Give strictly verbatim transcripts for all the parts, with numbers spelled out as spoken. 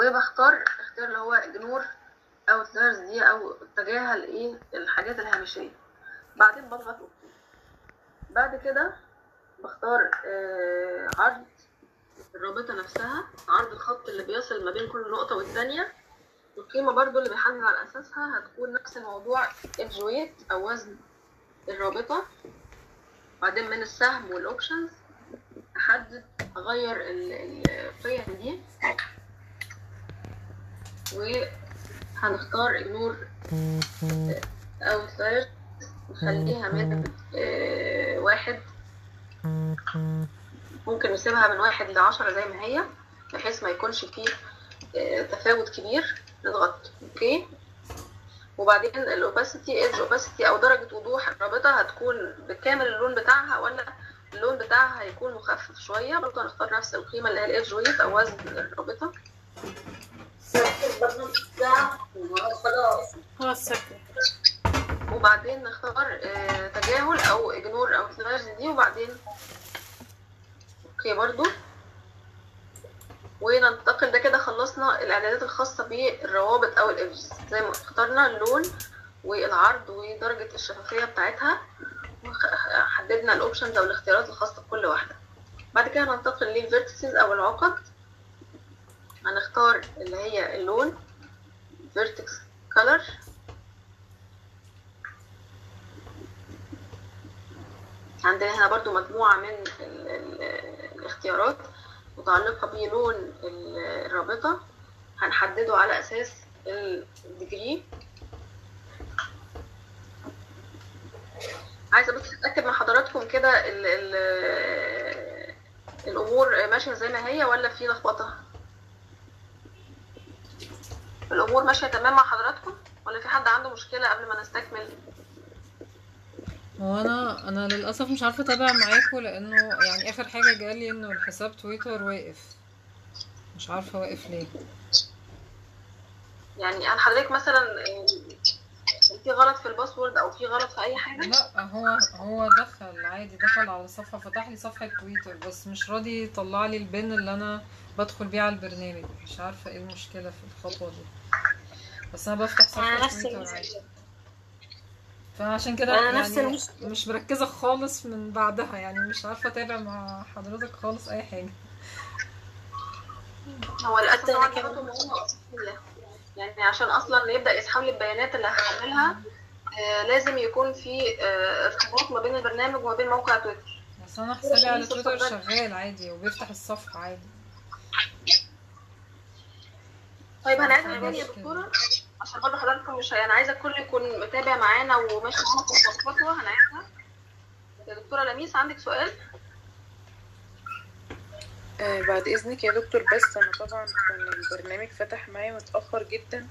وبختار اختيار اللي هو اجنور او تجاهل دي او تجاهل ايه الحاجات الهامشيه. بعدين بضغط اوكي. بعد كده بختار آه عرض الرابطه نفسها، عرض الخط اللي بيصل ما بين كل نقطه والثانيه، والقيمه برضو اللي بيحدد على اساسها هتكون نفس الموضوع edge weight او وزن الرابطه. بعدين من السهم والاوبشنز احدد اغير القيم دي، وهنختار ignore او search نخليها من اه واحد، ممكن نسيبها من واحد لعشرة زي ما هي بحيث ما يكونش فيه اه تفاوت كبير. نضغط اوكي. وبعدين الاوباسيتي از اوباسيتي او درجه وضوح الرابطه هتكون بكامل اللون بتاعها ولا اللون بتاعها هيكون مخفف شويه. برضه هنختار نفس القيمه اللي هي الايدج ويت او وزن الرابطه. وبعدين نختار تجاهل او اجنور او سلاش دي، وبعدين اوكي برضه وننتقل. ده كده خلصنا الاعدادات الخاصه بالروابط او الايدجز زي ما اخترنا اللون والعرض ودرجه الشفافيه بتاعتها، وحددنا الاوبشنز او الاختيارات الخاصه بكل واحده. بعد كده هننتقل للفيرتسز او العقد. هنختار اللي هي اللون فيرتكس كلر، عندنا هنا برضو مجموعه من الاختيارات متعلقه بلون الرابطه هنحدده على اساس الديجري. عايزه بس اتاكد من حضراتكم كده ال ال الامور ماشيه زي ما هي ولا في لخبطه؟ الامور ماشيه تمام مع حضراتكم ولا في حد عنده مشكله قبل ما نستكمل؟ هو انا انا للاسف مش عارفه اتابع معاكم لانه يعني اخر حاجه جالي انه الحساب تويتر واقف، مش عارفه واقف ليه. يعني انا حضرتك مثلا في غلط في الباسورد او في غلط في اي حاجه؟ لا هو هو دخل عادي، دخل على الصفحه، فتح لي صفحه تويتر بس مش راضي يطلع لي البن اللي انا بدخل بيه على البرنامج. مش عارفه ايه المشكله في الخطوه دي، بس انا بفتح صفحه تويتر عادي، فعشان كده يعني مش مركزه خالص من بعدها، يعني مش عارفه اتابع مع حضرتك خالص اي حاجه. هو الاساس هو كده يعني، عشان اصلا يبدا يسحب لي البيانات اللي هعملها آه لازم يكون في آه ارتباط ما بين البرنامج وما بين موقع تويتر. بس انا حسابي على تويتر شغال عادي وبيفتح الصفحه عادي. طيب هنعيدها تاني يا دكتوره عشان برضه حضراتكم مش انا عايزه الكل يكون متابع معانا وماشي معانا في الخطوه. هنعيدها يا دكتوره لميس، عندك سؤال؟ آه بعد اذنك يا دكتور، بس انا طبعا كان البرنامج فتح معايا متاخر جدا،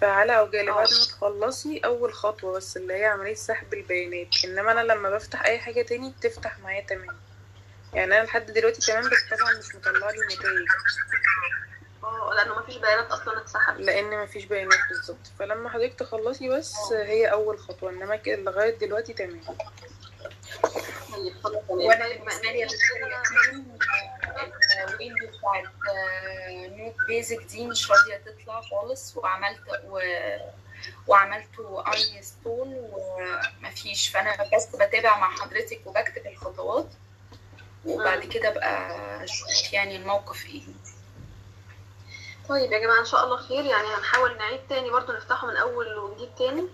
فعلى عجاله بعد ما تخلصي اول خطوه بس اللي هي عمليه سحب البيانات، انما انا لما بفتح اي حاجه تاني بتفتح معايا تمام. يعني انا لحد دلوقتي تمام، بس طبعا مش مطلع لي نتائج اه لانه مفيش بيانات اصلا اتسحبت، لان مفيش بيانات بالظبط. فلما حضرتك تخلصي بس أوه. هي اول خطوه، انما لغايه دلوقتي تمام. طيب خلاص وانا ماليه الويندو بتاعت نوت بيزك دي مش راضيه تطلع خالص، وعملت و... وعملته اي ستون ومفيش. فانا بس بتابع مع حضرتك وبكتب الخطوات وبعد كده بقى اشوف يعني الموقف ايه. طيب يا جماعه ان شاء الله خير، يعني هنحاول نعيد تاني برضه نفتحه من اول وجديد تاني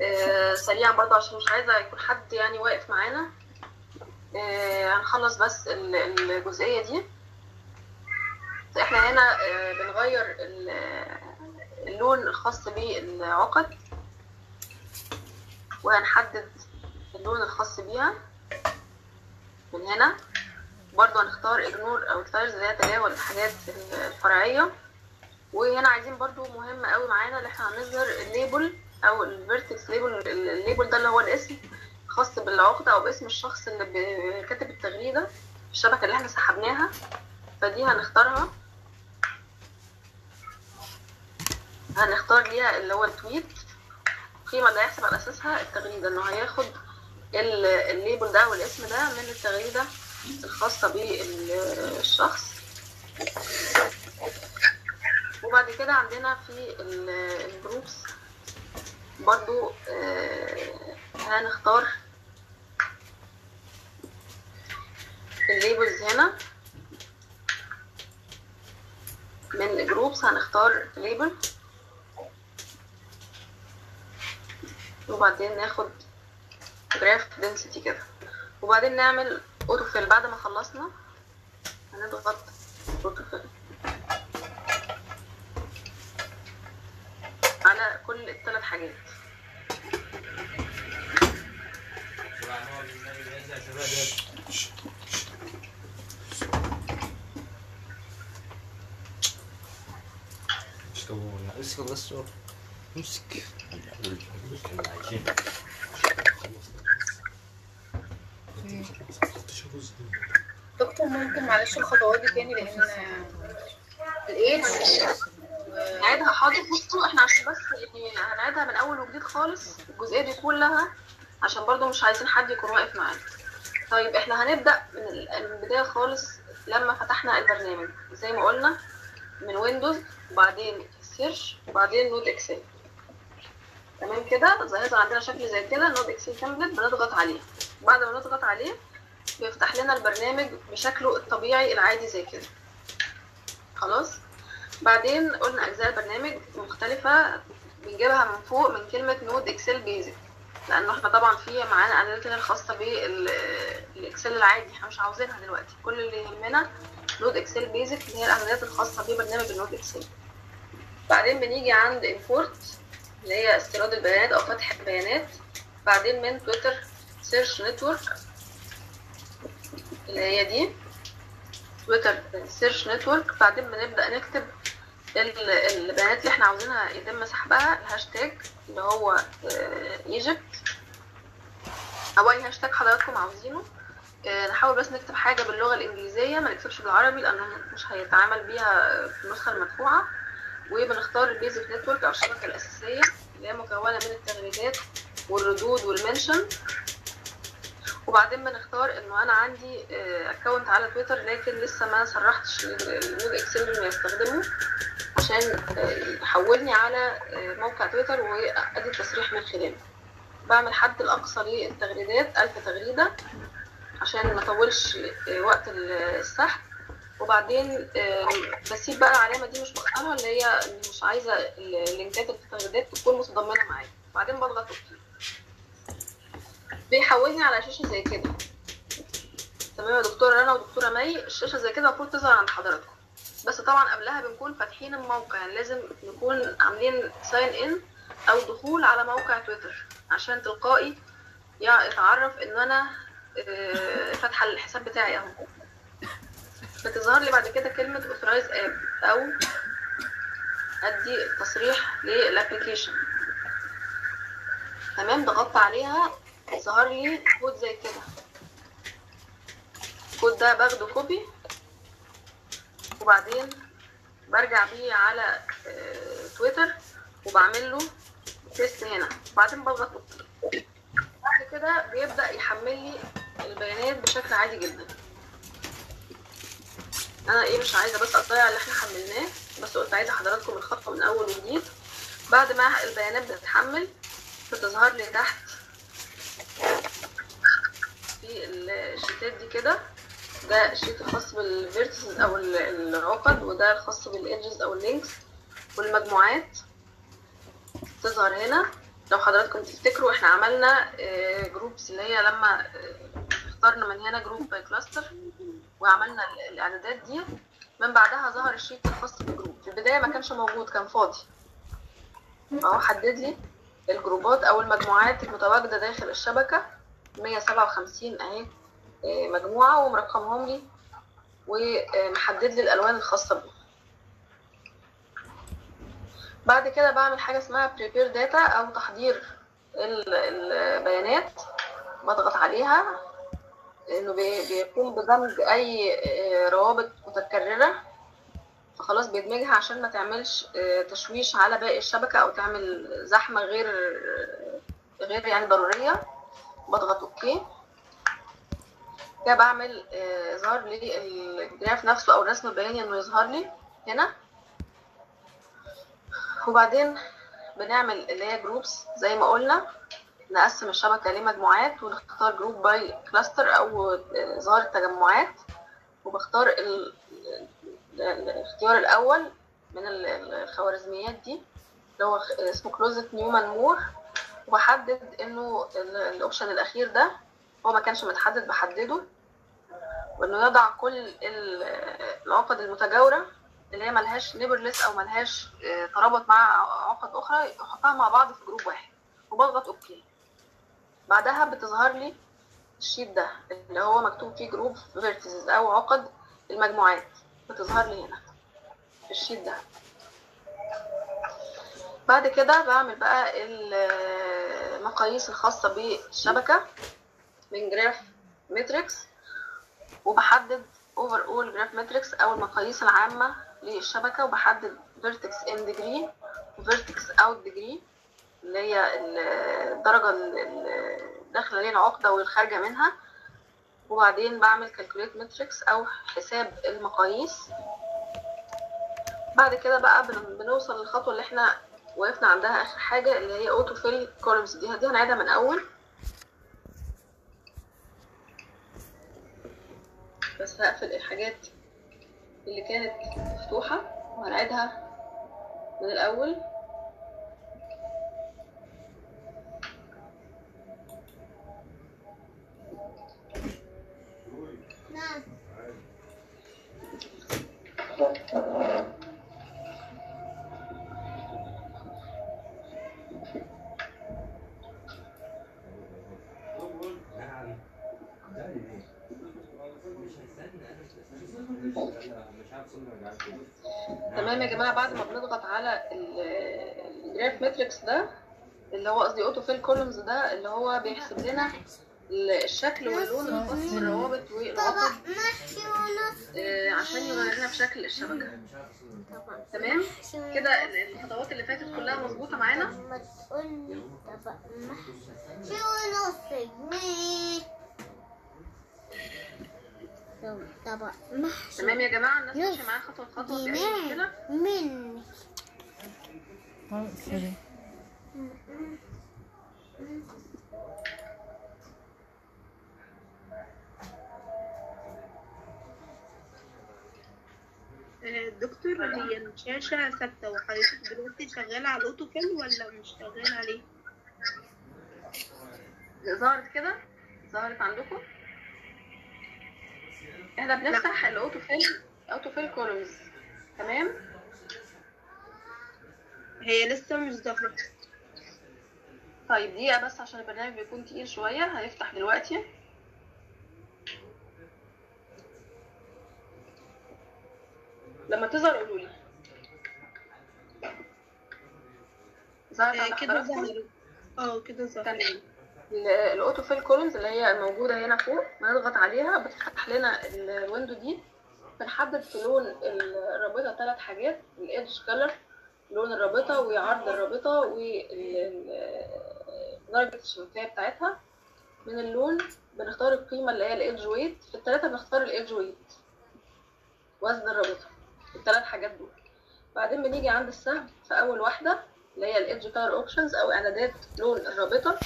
آه سريعا برضه عشان مش عايزه يكون حد يعني واقف معانا. آه هنخلص بس الجزئيه دي. احنا هنا آه بنغير اللون الخاص بالعقد وهنحدد اللون الخاص بيها. من هنا برضه هنختار اجنور او تايرز اللي هي تجاهل الحاجات الفرعيه. وهنا عايزين برضو مهم قوي معانا اللي احنا هنظهر الليبل او الفيرتكس ليبل. الليبل ده اللي هو الاسم خاص بالعقده او باسم الشخص اللي كاتب التغريده الشبكه اللي احنا سحبناها، فدي هنختارها. هنختار ليها اللي هو التويت، القيمه اللي هيحسب على اساسها التغريده، انه هياخد الليبل ده او الاسم ده من التغريده الخاصه بالشخص. بعد كده عندنا في الجروبس برضو هنختار الليبلز. هنا من جروبس هنختار ليبل، وبعدين ناخد جراف دنسيتي كده، وبعدين نعمل اوتو فيل. بعد ما خلصنا هنضغط اوتو فيل على كل الثلاث حاجات. امسك بس امسك دكتور، ممكن معلش الخطوات دي تاني لان الايد هنعيدها. حاضر، بصوا احنا عشان بس يعني هنعيدها من اول وجديد خالص الجزئيه دي كلها، عشان برضو مش عايزين حد يكون واقف معانا. طيب احنا هنبدا من البدايه خالص لما فتحنا البرنامج زي ما قلنا، من ويندوز وبعدين سيرش وبعدين نود اكسل. تمام كده، ظاهر عندنا شكل زي كده نود اكسل تمبلت، بنضغط عليه. بعد ما نضغط عليه بيفتح لنا البرنامج بشكله الطبيعي العادي زي كده. خلاص، بعدين قلنا اجزاء البرنامج مختلفه بنجيبها من فوق من كلمه نود اكسل بيزك، لانه احنا طبعا في معانا اناليتنا الخاصه بالاكسل العادي، احنا مش عاوزينها دلوقتي. كل اللي يهمنا نود اكسل بيزك اللي هي الاناليتات الخاصه ببرنامج النود اكسل. بعدين بنيجي عند امبورت اللي هي استيراد البيانات او فتح البيانات، بعدين من تويتر سيرش نتورك اللي هي دي تويتر سيرش نتورك، بعدين بنبدا نكتب البيانات اللي احنا عاوزينها يتم سحبها، الهاشتاج اللي هو ايجيبت او اي هاشتاج حضراتكم عاوزينه. نحاول بس نكتب حاجه باللغه الانجليزيه، ما نكتبش بالعربي لانه مش هيتعامل بيها في النسخه المدفوعه. وبنختار البيزك نتورك او الشبكه الاساسيه اللي هي مكونه من التغريدات والردود والمنشن. وبعدين بنختار انه انا عندي اكونت على تويتر لكن لسه ما صرحتش للنود اكسل انه يستخدمه، عشان يحولني على موقع تويتر وادي التصريح من خلاله. بعمل حد الاقصى للتغريدات ألف تغريده عشان ما اطولش وقت السحب. وبعدين بسيب بقى العلامه دي مش بختارها، اللي هي مش عايزه اللينكات التغريدات تكون متضمنه معايا. بعدين بضغط اوكي، بيحولني على شاشه زي كده. تمام يا دكتوره رنا ودكتوره مي، الشاشه زي كده المفروض تظهر عند حضراتكم، بس طبعا قبلها بنكون فاتحين الموقع، يعني لازم نكون عاملين ساين ان او دخول على موقع تويتر عشان تلقائي يتعرف ان انا فاتحه الحساب بتاعي اهو. بتظهر لي بعد كده كلمه اوثرايز اب او ادي تصريح للابلكيشن. تمام، ضغطت عليها ظهر لي كود زي كده. الكود ده باخده كوبي وبعدين برجع بيه على تويتر وبعمل له بيست هنا، وبعدين بضغط اوكي. بعد كده بيبدا يحمل لي البيانات بشكل عادي جدا. انا ايه مش عايزه بس اضيع اللي احنا حملناه، بس قلت عايزه حضراتكم الخطوه من اول وجديد. بعد ما البيانات بتتحمل بتظهر لي تحت في الشيتات دي كده، ده الشيت الخاص بالفيرتسز او العقد، وده الخاص بالايدجز او اللينكس، والمجموعات تظهر هنا. لو حضراتكم تفتكروا احنا عملنا جروبس اللي هي لما اخترنا من هنا جروب باي كلاستر وعملنا الاعدادات دي، من بعدها ظهر الشيت الخاص بالجروب. في البدايه ما كانش موجود، كان فاضي اهو. حدد لي الجروبات او المجموعات المتواجده داخل الشبكه، مية سبعة وخمسين اهي مجموعه، ومرقمهم لي ومحدد لي الالوان الخاصه بيهم. بعد كده بعمل حاجه اسمها بريبير داتا او تحضير البيانات، بضغط عليها انه بيقوم بدمج اي روابط متكرره، فخلاص بيدمجها عشان ما تعملش تشويش على باقي الشبكه او تعمل زحمه غير غير يعني ضروريه. بضغط اوكي كده، بعمل اظهار للجراف نفسه او الرسم البياني انه يظهر لي هنا. وبعدين بنعمل اللي هي جروبس زي ما قلنا، نقسم الشبكه لمجموعات ونختار جروب باي كلاستر او ظاهر التجمعات، وبختار ال... الاختيار الاول من الخوارزميات دي اللي هو اسمه كلوزت نيومان مور، وبحدد انه الاوبشن الاخير ده هو ما كانش متحدد بحدده، وانه يضع كل العقد المتجاوره اللي هي ملهاش نيبرلس او ملهاش ترابط مع عقد اخرى يحطها مع بعض في جروب واحد، وبضغط اوكي. بعدها بتظهر لي الشيت ده اللي هو مكتوب فيه جروب فيرتسز او عقد المجموعات، بتظهر لي هنا في الشيت ده. بعد كده بعمل بقى المقاييس الخاصه بالشبكه من جراف ماتريكس، وبحدد اوفر اول جراف ماتريكس او المقاييس العامه للشبكه، وبحدد فيرتكس ان ديجري وفيرتكس اوت ديجري اللي هي الدرجه الداخله للعقده والخارجه منها، وبعدين بعمل كالكوليت ماتريكس او حساب المقاييس. بعد كده بقى بنوصل للخطوه اللي احنا وقفنا عندها اخر حاجه اللي هي اوتو فيل كولمز، دي دي هنعيدها من اول بس هقفل الحاجات اللي كانت مفتوحه وهنعيدها من الاول. تمام يا جماعه، بعد ما بنضغط على الجراف ماتريكس ده اللي هو قصدي اوتو فيل كولومز ده اللي هو بيحسب لنا الشكل واللون الخاص بالروابط والعقد عشان يغير لنا في شكل الشبكه. تمام كده، الخطوات اللي فاتت كلها مظبوطه معانا. تمام يا جماعه، الناس ماشيه معايا خطوه خطوه بأي مشكله؟ مني دكتور، هي الشاشه ثابته وحضرتك دلوقتي شغاله على الاوتو فيل ولا مش شغاله عليه؟ ظهرت كده؟ ظهرت عندكم؟ احنا بنفتح الاوتو فيل اوتو فيل كولومز. تمام، هي لسه مش ظاهره. طيب دقيقه بس عشان البرنامج بيكون تقيل شويه، هيفتح دلوقتي. لما تظهر قولوا لي. ظهرت كده؟ اه كده ظهرت. تمام، الاوتو فيل كولومز اللي هي موجوده هنا فوق بنضغط عليها بتفتح لنا الويندو دي. بنحدد في لون الرابطه ثلاث حاجات، الادج كلر لون الرابطه وعرض الرابطه ودرجه الشفافيه بتاعتها. من اللون بنختار القيمه اللي هي الادج ويت، في الثلاثه بنختار الادج ويت وزن الرابطه، الثلاث حاجات دول. بعدين بنيجي عند السهم في اول واحده اللي هي الادج كلر اوبشنز او اعدادات لون الرابطه.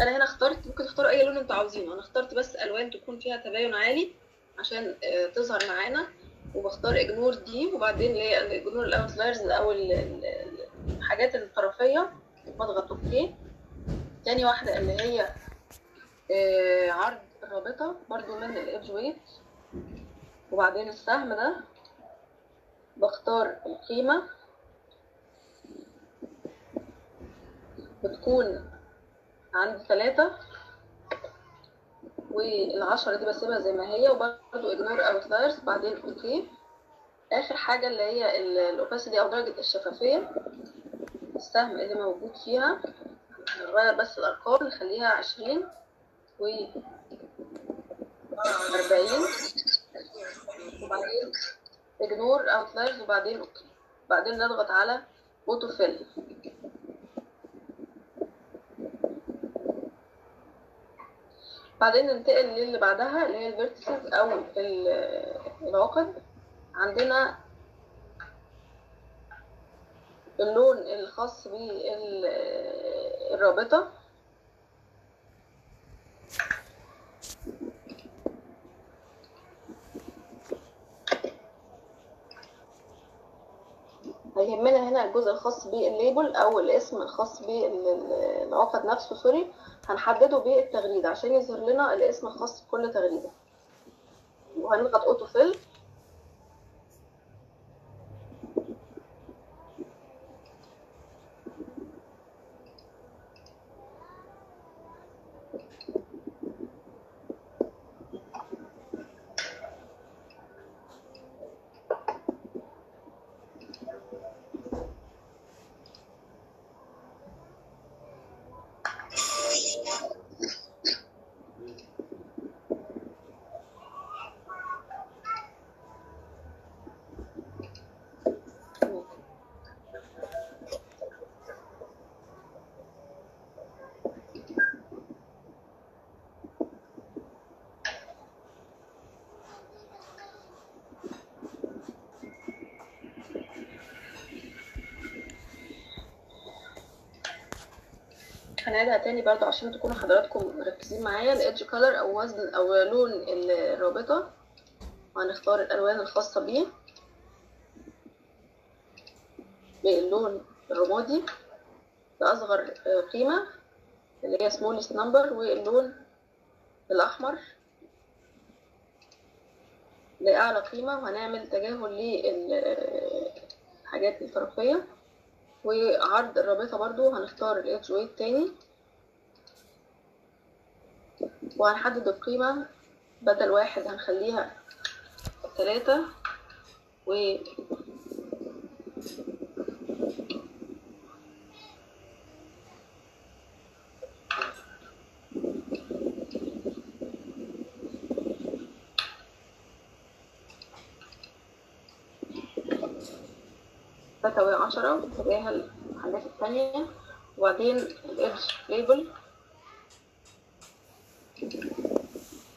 انا هنا اخترت، ممكن تختاروا اي لون انتوا عاوزينه، انا اخترت بس الوان تكون فيها تباين عالي عشان تظهر معانا، وبختار اجنور دي، وبعدين اللي هي اجنور الاوتلايرز او الحاجات الطرفيه، بضغط اوكي. تاني واحده اللي هي عرض الرابطه برضو من الادج ويت، وبعدين السهم ده بختار القيمه بتكون عند ثلاثة، والعشرة دي بسيبها زي ما هي، وبرضو اجنور اوتلايرز، بعدين اوكي. اخر حاجة اللي هي الاوباسيتي او درجة الشفافية، السهم اللي موجود فيها هنغير بس الارقام نخليها عشرين و أربعين، وبعدين اجنور اوتلايرز، وبعدين اوكي. بعدين نضغط على اوتو فيل. بعدين ننتقل للي بعدها اللي هي الفيرتسز او العقد. عندنا اللون الخاص بالرابطة. هيهمنا هنا الجزء الخاص بالليبل او الاسم الخاص بالعقد نفسه، سوري، هنحدده بالتغريده عشان يظهر لنا الاسم الخاص بكل تغريده. وهنضغط اوتو فيل. هنعيدها تاني برضو عشان تكونوا حضراتكم مركزين معايا. الإيدج كلر أو وزن أو لون الرابطة، وهنختار الألوان الخاصة بيه باللون الرمادي لأصغر قيمة اللي هي smallest number، واللون الأحمر لأعلى قيمة. وهنعمل تجاهل للحاجات الفرقية. وعرض الرابطة برضو هنختار الإيدج ويت تاني، وهنحدد القيمة بدل واحد هنخليها ثلاثة، و تساوي عشرة وتجاه الحاجات التانية. وبعدين الإيدج ليبل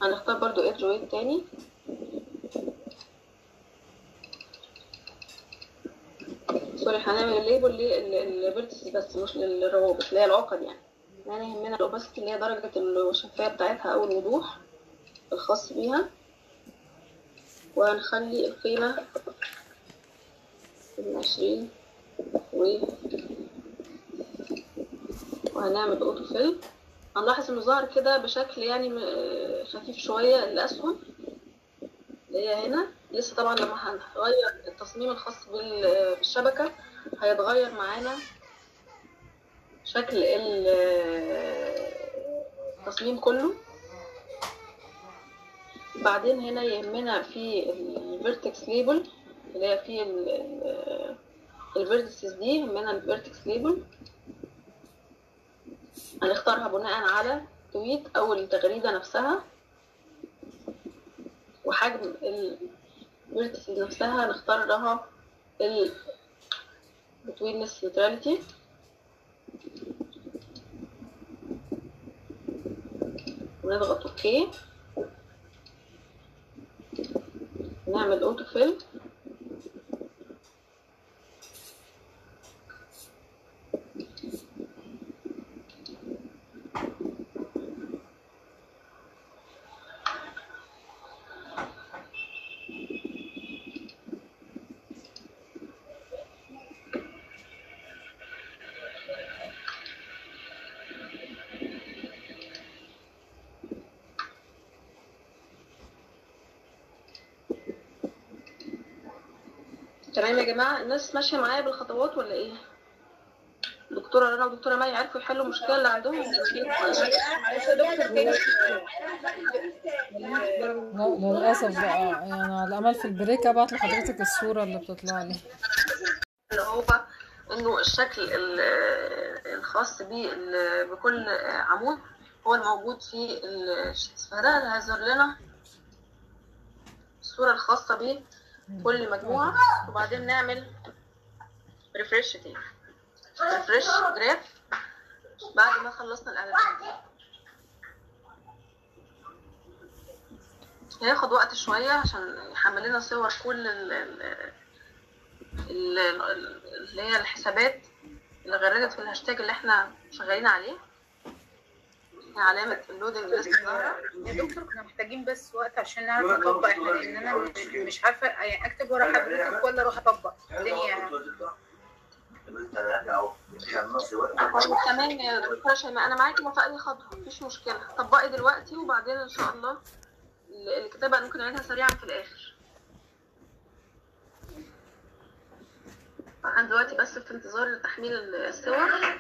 هنختار برضو إيدج ويت تاني، سوري هنعمل الليبل للفيرتس بس مش للروابط اللي هي العقد. يعني يعني يهمنا الأوباسيتي اللي هي درجة الشفافية بتاعتها أو الوضوح الخاص بيها. وهنخلي القيمة عشرين، و وهنعمل اوتو فيل. هنلاحظ انه ظهر كده بشكل يعني خفيف شويه الاسهم اللي هي هنا لسه. طبعا لما هنغير التصميم الخاص بالشبكه هيتغير معانا شكل التصميم كله. بعدين هنا يهمنا في الفيرتكس ليبل اللي هي في الفيرتكس دي، همنا الفيرتكس ليبل هنختارها بناء على تويت او التغريده نفسها، وحجم الفيرتكس نفسها هنختار لها البتوينس نيوتراليتي. ونضغط اوكي، نعمل اوتو فيل. تمام يا جماعه، الناس ماشيه معايا بالخطوات ولا ايه؟ دكتوره رنا ودكتوره مي عرفوا يحلوا المشكله اللي عندهم؟ معلش يا دكتور للاسف بقى، يعني على امل في البريك ابعت لحضرتك الصوره اللي بتطلع لي، اللي هو انه الشكل الخاص بكل عمود هو الموجود في الشيتس، فده هيظهر لنا الصوره الخاصه بيه كل مجموعة. وبعدين نعمل ريفريش تاني، ريفريش جراف بعد ما خلصنا الاعداد. هياخد وقت شوية عشان يحمل لنا صور كل ال اللي هي الحسابات اللي غردت في الهاشتاج اللي احنا شغالين عليه، علامة اللودنج لسه ظاهرة. يا دكتور كنا محتاجين بس وقت عشان نعرف نطبق احنا، لان انا مش عارفة اكتب ورا حضرتك ولا اروح اطبق الدنيا. تمام يا دكتورة شيماء، انا معاكي في اي خطوة مفيش مشكلة، طبقي دلوقتي وبعدين ان شاء الله الكتابة ممكن نعيدها سريعا في الاخر. انا دلوقتي بس في انتظار لتحميل الصور.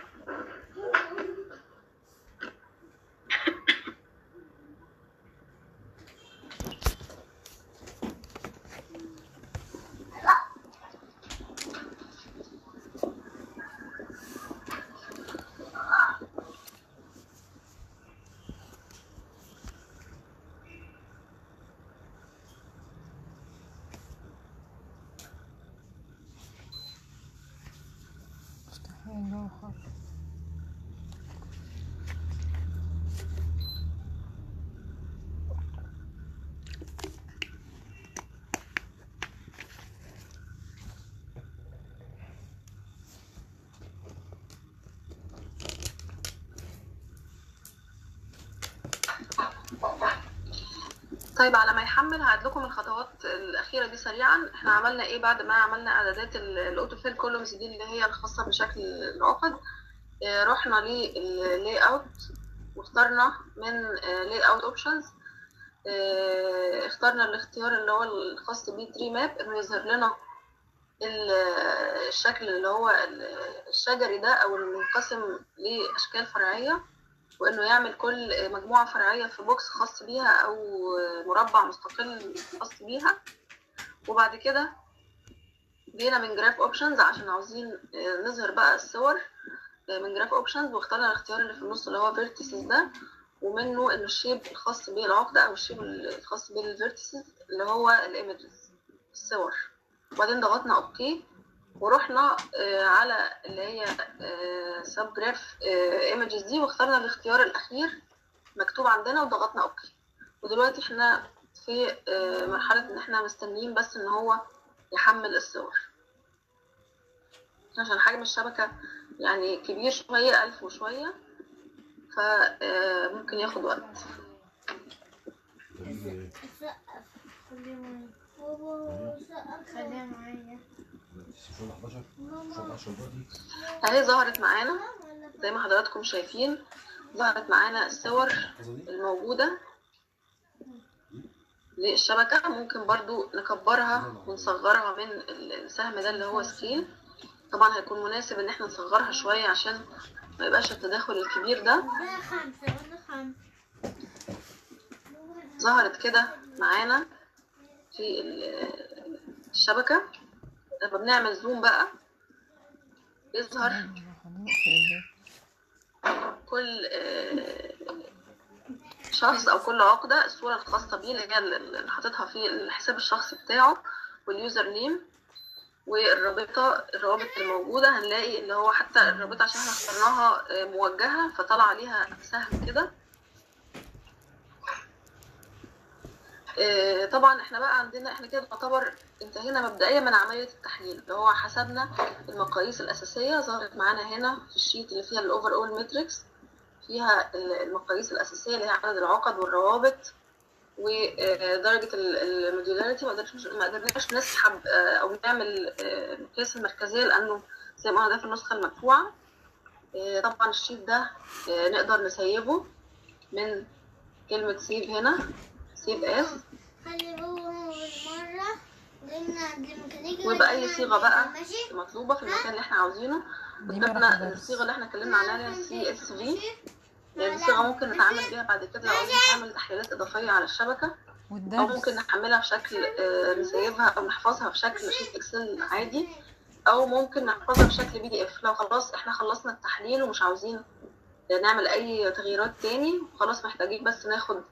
طيب على ما يحمل هعد لكم الخطوات الاخيره دي سريعا. احنا عملنا ايه بعد ما عملنا اعدادات الاوتو فيل كولومز دي اللي هي الخاصه بشكل العقد؟ اه رحنا للاي اوت واخترنا من لاي اوت اوبشنز، اخترنا الاختيار اللي هو الخاص بيه تري ماب انه يظهر لنا الشكل اللي هو الشجري ده او المنقسم لاشكال فرعيه، وانه يعمل كل مجموعه فرعيه في بوكس خاص بيها او مربع مستقل خاص بيها. وبعد كده جينا من جراف اوبشنز عشان عاوزين نظهر بقى الصور من جراف اوبشنز، واخترنا الاختيار اللي في النص اللي هو فيرتيسز ده، ومنه انه الشيب الخاص بالعقده او الشيب الخاص بالفيرتيسز اللي هو الايمجز الصور. وبعدين ضغطنا اوكي ورحنا على اللي هي سب جراف ايمجز دي واخترنا الاختيار الاخير مكتوب عندنا وضغطنا اوكي. ودلوقتي احنا في مرحله ان احنا مستنيين بس ان هو يحمل الصور، عشان حجم الشبكه يعني كبير شويه ألف وشويه، فممكن ياخد وقت. اهي ظهرت معانا زي ما حضراتكم شايفين، ظهرت معانا الصور الموجودة للشبكة. ممكن برضو نكبرها ونصغرها من السهم ده اللي هو سكيل، طبعا هيكون مناسب ان احنا نصغرها شوية عشان ما يبقاش التداخل الكبير ده. ظهرت كده معانا في الشبكة. لما بنعمل زوم بقى يظهر كل شخص او كل عقده الصوره الخاصه بيه اللي هي اللي حاططها في الحساب الشخصي بتاعه واليوزر نيم والرابطه الروابط الموجوده. هنلاقي اللي هو حتى الرابطه عشان احنا اخترناها موجهه فطلع عليها سهم كده. طبعا احنا بقى عندنا احنا كده نعتبر انتهينا مبدئيا من عمليه التحليل اللي هو حسبنا المقاييس الاساسيه. ظهرت معانا هنا في الشيت اللي فيها الاوفر اول ماتريكس فيها المقاييس الاساسيه اللي هي عدد العقد والروابط ودرجه الموديولاريتي. ما قدرناش نسحب او نعمل المقياس المركزيه لانه زي ما هو ده في النسخه المدفوعه. طبعا الشيت ده نقدر نسيبه من كلمه سيف هنا سيف اس، ويبقى اي صيغه بقى مطلوبه في المكان اللي احنا عاوزينه. كتبنا الصيغه اللي احنا اتكلمنا عنها سي اس في، دي صيغه ممكن نتعامل بيها بعد كده لو عاوزين نعمل تحليلات اضافيه على الشبكه، او ممكن نحملها بشكل نسيبها او نحفظها بشكل شيت اكسل عادي، او ممكن نحفظها بشكل بي دي اف لو خلاص احنا خلصنا التحليل ومش عاوزين نعمل اي تغييرات تاني وخلاص محتاجين بس ناخد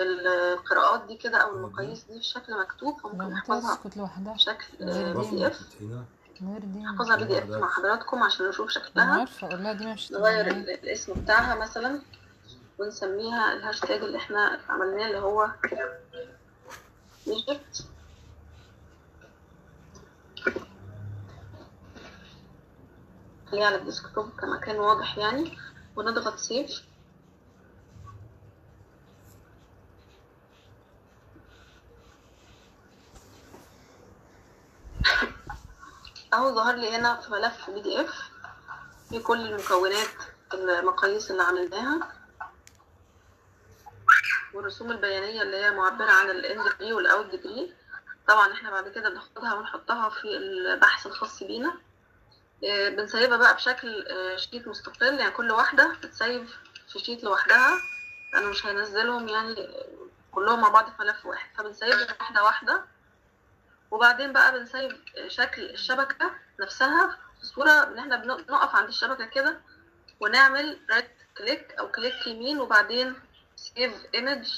القراءات دي كده او المقاييس دي في شكل مكتوب، فممكن نحفظها بشكل بي دي اف. نحفظها بي دي اف مع حضراتكم عشان نشوف شكلها، نغير الاسم بتاعها مثلا ونسميها الهاشتاج اللي احنا عملناه اللي هو ايجيبت. نخليه على الديسكتوب كمكان واضح يعني، ونضغط سيف. اهو ظهر لي هنا في ملف بي دي اف في كل المكونات، المقاييس اللي عملناها والرسوم البيانيه اللي هي معبره عن الاند بي والاوت بي. طبعا احنا بعد كده بناخدها ونحطها في البحث الخاص بينا. بنسيبها بقى بشكل شيت مستقل، يعني كل واحده بتسيب في شيت لوحدها، انا مش هنزلهم يعني كلهم مع بعض في ملف واحد، فبنسيبها واحده واحده. وبعدين بقى بنسيب شكل الشبكه نفسها في صوره ان احنا بنقف عند الشبكه كده ونعمل رايت كليك او كليك يمين وبعدين سيف ايمج.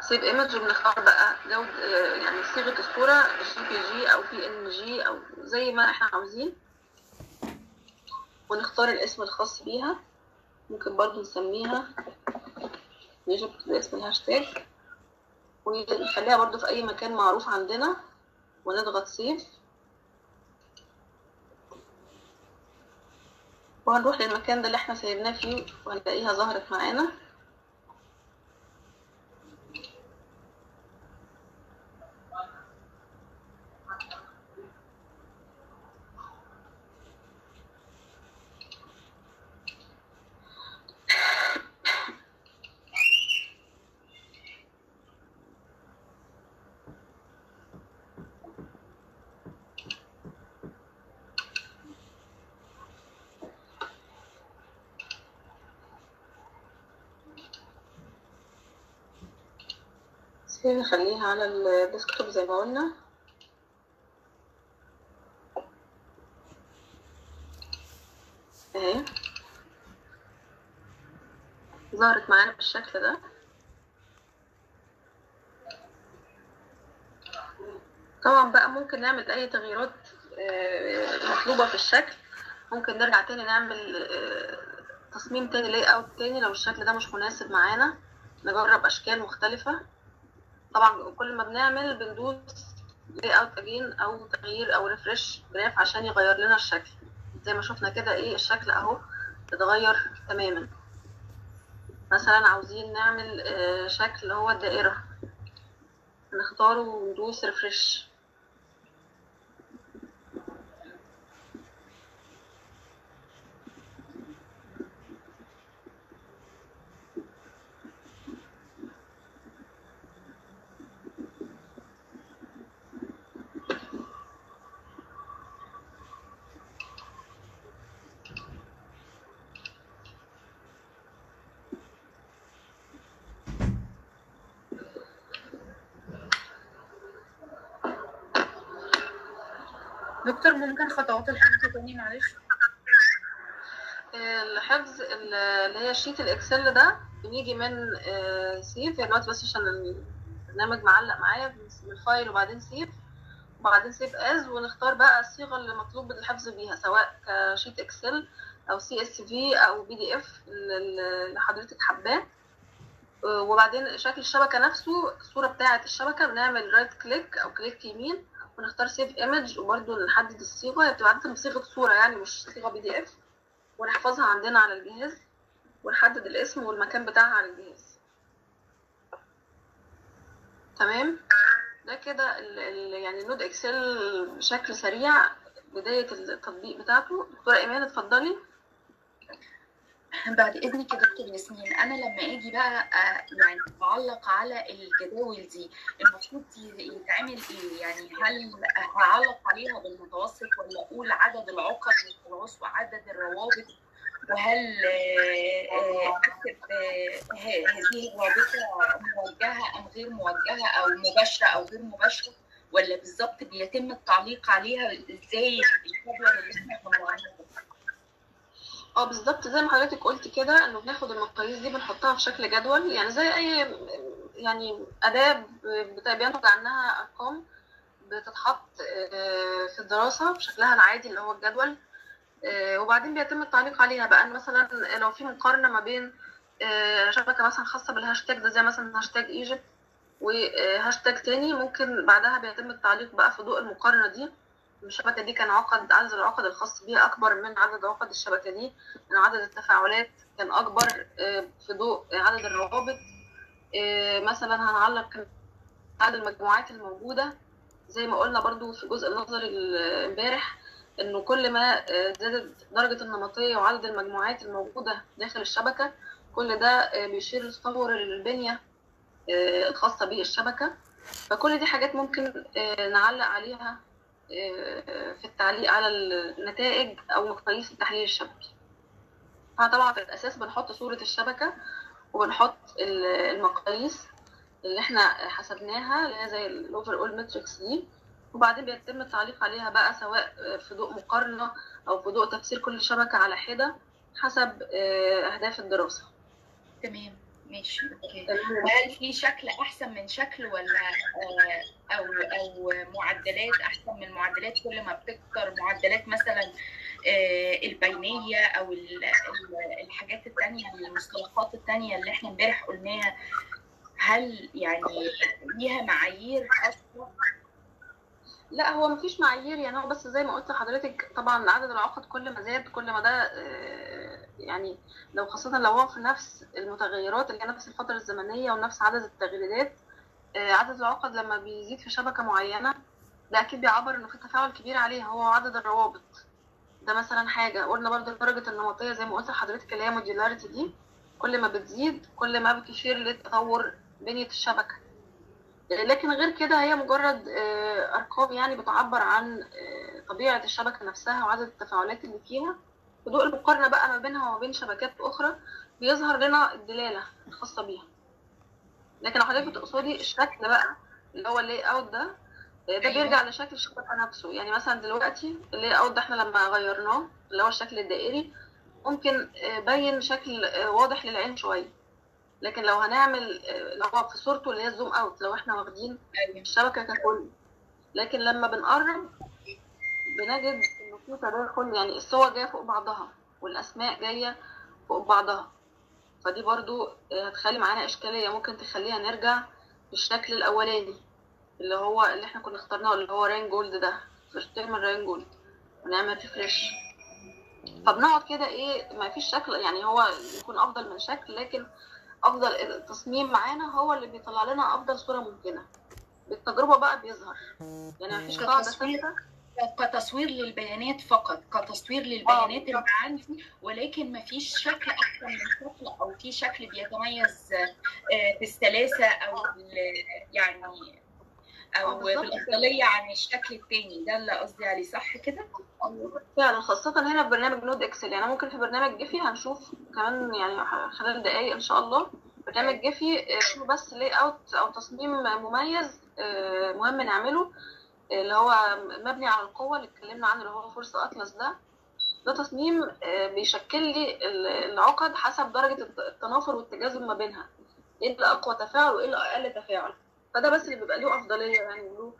سيف ايمج وبنختار بقى جوده، يعني صيغه الصوره جي بي جي او بي ان جي او زي ما احنا عاوزين، ونختار الاسم الخاص بيها. ممكن برضو نسميها نجيب باسم الهاشتاج ونخليها برضو في اي مكان معروف عندنا، ونضغط سيف. وهنروح للمكان ده اللي احنا سيبناه فيه وهنلاقيها ظهرت معانا. نخليها على الديسكتوب زي ما قلنا. اهي ظهرت معانا بالشكل ده. طبعا بقى ممكن نعمل اي تغييرات مطلوبة في الشكل. ممكن نرجع تاني نعمل تصميم تاني، لاي اوت تاني، لو الشكل ده مش مناسب معانا نجرب اشكال مختلفة. طبعا كل ما بنعمل بندوس لاي اوت اجين او تغيير او ريفرش جراف عشان يغير لنا الشكل. زي ما شفنا كده ايه الشكل اهو اتغير تماما. مثلا عاوزين نعمل شكل هو الدائره، نختاره وندوس ريفرش. دكتور ممكن خطوات الحفظ تاني معلش؟ الحفظ اللي هي شيت الاكسل ده بنيجي من سيف دلوقتي، بس عشان البرنامج معلق معايا، من فايل وبعدين سيف وبعدين سيف از، ونختار بقى الصيغه اللي مطلوب الحفظ بيها سواء كشيت اكسل او سي اس في او بي دي اف اللي حضرتك حباه. وبعدين شكل الشبكه نفسه، الصوره بتاعه الشبكه، بنعمل رايت كليك او كليك يمين ونختار سيف ايمج، وبرده نحدد الصيغه. هي بتبقى عاده بصيغه صوره يعني مش صيغه بي دي اف، ونحفظها عندنا على الجهاز ونحدد الاسم والمكان بتاعها على الجهاز. تمام، ده كده يعني نود اكسل بشكل سريع بدايه التطبيق بتاعته. دكتوره ايمان اتفضلي. بعد اذنك يا دكتور ياسمين، انا لما اجي بقى يعني اعلق على الجداول دي المفروض يتعمل ايه؟ يعني هل هعلق عليها بالمتوسط ولا اقول عدد العقد وخلاص وعدد الروابط؟ وهل اكتب هذه الرابطه موجهه ام غير موجهه او مباشره او غير مباشره، ولا بالظبط بيتم التعليق عليها ازاي الجدول اللي احنا بنعمله؟ اه بالظبط زي ما حضرتك قلت كده، انه بناخد المقاييس دي بنحطها في شكل جدول، يعني زي اي يعني اداه بينتج عنها ارقام بتتحط في الدراسه بشكلها العادي اللي هو الجدول. وبعدين بيتم التعليق عليها بقى، ان مثلا لو في مقارنه ما بين شبكه مثلا خاصه بالهاشتاج ده زي مثلا هاشتاج ايجيبت وهاشتاج تاني، ممكن بعدها بيتم التعليق بقى في ضوء المقارنه دي الشبكه دي كان عقد عدد العقد الخاص بيها اكبر من عدد عقد الشبكه دي، ان عدد التفاعلات كان اكبر في ضوء عدد الروابط. مثلا هنعلق عدد المجموعات الموجوده زي ما قلنا برضو في الجزء النظري امبارح، انه كل ما زادت درجه النمطيه وعدد المجموعات الموجوده داخل الشبكه كل ده بيشير لتطور البنيه الخاصه بالشبكه. فكل دي حاجات ممكن نعلق عليها في التعليق على النتائج او مقاييس التحليل الشبكي. طبعا في الاساس بنحط صوره الشبكه وبنحط المقاييس اللي احنا حسبناها اللي هي زي الاوفر اول ماتريكس دي، وبعدين بيتم التعليق عليها بقى سواء في ضوء مقارنه او في ضوء تفسير كل شبكه على حده حسب اهداف الدراسه. تمام ماشي اوكي. هل في شكل احسن من شكل ولا او او معدلات احسن من معدلات؟ كل ما بتكتر معدلات مثلا البينيه او الحاجات الثانيه المصطلحات الثانيه اللي احنا امبارح قلناها، هل يعني ليها معايير اصلا؟ لا هو مفيش معايير، يعني هو بس زي ما قلت لحضرتك طبعا عدد العقد كل ما زاد كل ما ده يعني لو خاصه لو هو في نفس المتغيرات اللي هي نفس الفتره الزمنيه ونفس عدد التغريدات، عدد العقد لما بيزيد في شبكه معينه ده اكيد بيعبر انه في تفاعل كبير عليها. هو عدد الروابط ده مثلا حاجه قلنا برده درجه النمطيه زي ما قلت لحضرتك اللي هي موديولاريتي دي كل ما بتزيد كل ما بتشير لتطور بنيه الشبكه، لكن غير كده هي مجرد ارقام يعني بتعبر عن طبيعه الشبكه نفسها وعدد التفاعلات اللي فيها. في ضوء المقارنه بقى ما بينها وما بين شبكات اخرى بيظهر لنا الدلاله الخاصه بيها. لكن لو حضرتك بتقصدي الشكل بقى اللي هو اللاي اوت ده ده بيرجع لشكل الشبكه نفسه، يعني مثلا دلوقتي اللاي اوت ده احنا لما غيرناه اللي هو الشكل الدائري ممكن بين شكل واضح للعين شويه، لكن لو هنعمل لو هو في صورته اللي هي الزوم اوت لو احنا واخدين الشبكه ككل، لكن لما بنقرب بنجد انه في تداخل، يعني الصور جايه فوق بعضها والاسماء جايه فوق بعضها، فدي برضو هتخلي معانا اشكاليه ممكن تخليها نرجع للشكل الاولاني اللي هو اللي احنا كنا اخترناه اللي هو رين جولد ده فيرست تيرم رين جولد ونعمل ريفريش. فبنقعد كده ايه ما فيش شكل، يعني هو يكون افضل من شكل لكن افضل التصميم معانا هو اللي بيطلع لنا افضل صوره ممكنه. بالتجربه بقى بيظهر، يعني مفيش قاعده ثابته كتصوير للبيانات فقط كتصوير للبيانات اللي عندي، ولكن مفيش شكل احسن من شكل او في شكل بيتميز بالسلاسه او يعني او بالافضليه عن الشكل الثاني، ده اللي قصدي عليه صح كده؟ فعلا خاصه هنا في برنامج نود اكسل، يعني ممكن في برنامج جيفي هنشوف كمان يعني خلال دقائق ان شاء الله برنامج جيفي شو بس لي اوت او تصميم مميز مهم نعمله اللي هو مبني على القوه اللي اتكلمنا عنه اللي هو فورس اتلس ده ده تصميم بيشكل لي العقد حسب درجه التنافر والتجاذب ما بينها، ايه اللي اقوى تفاعل وايه اللي اقل تفاعل، فده بس اللي بيبقى له افضليه يعني له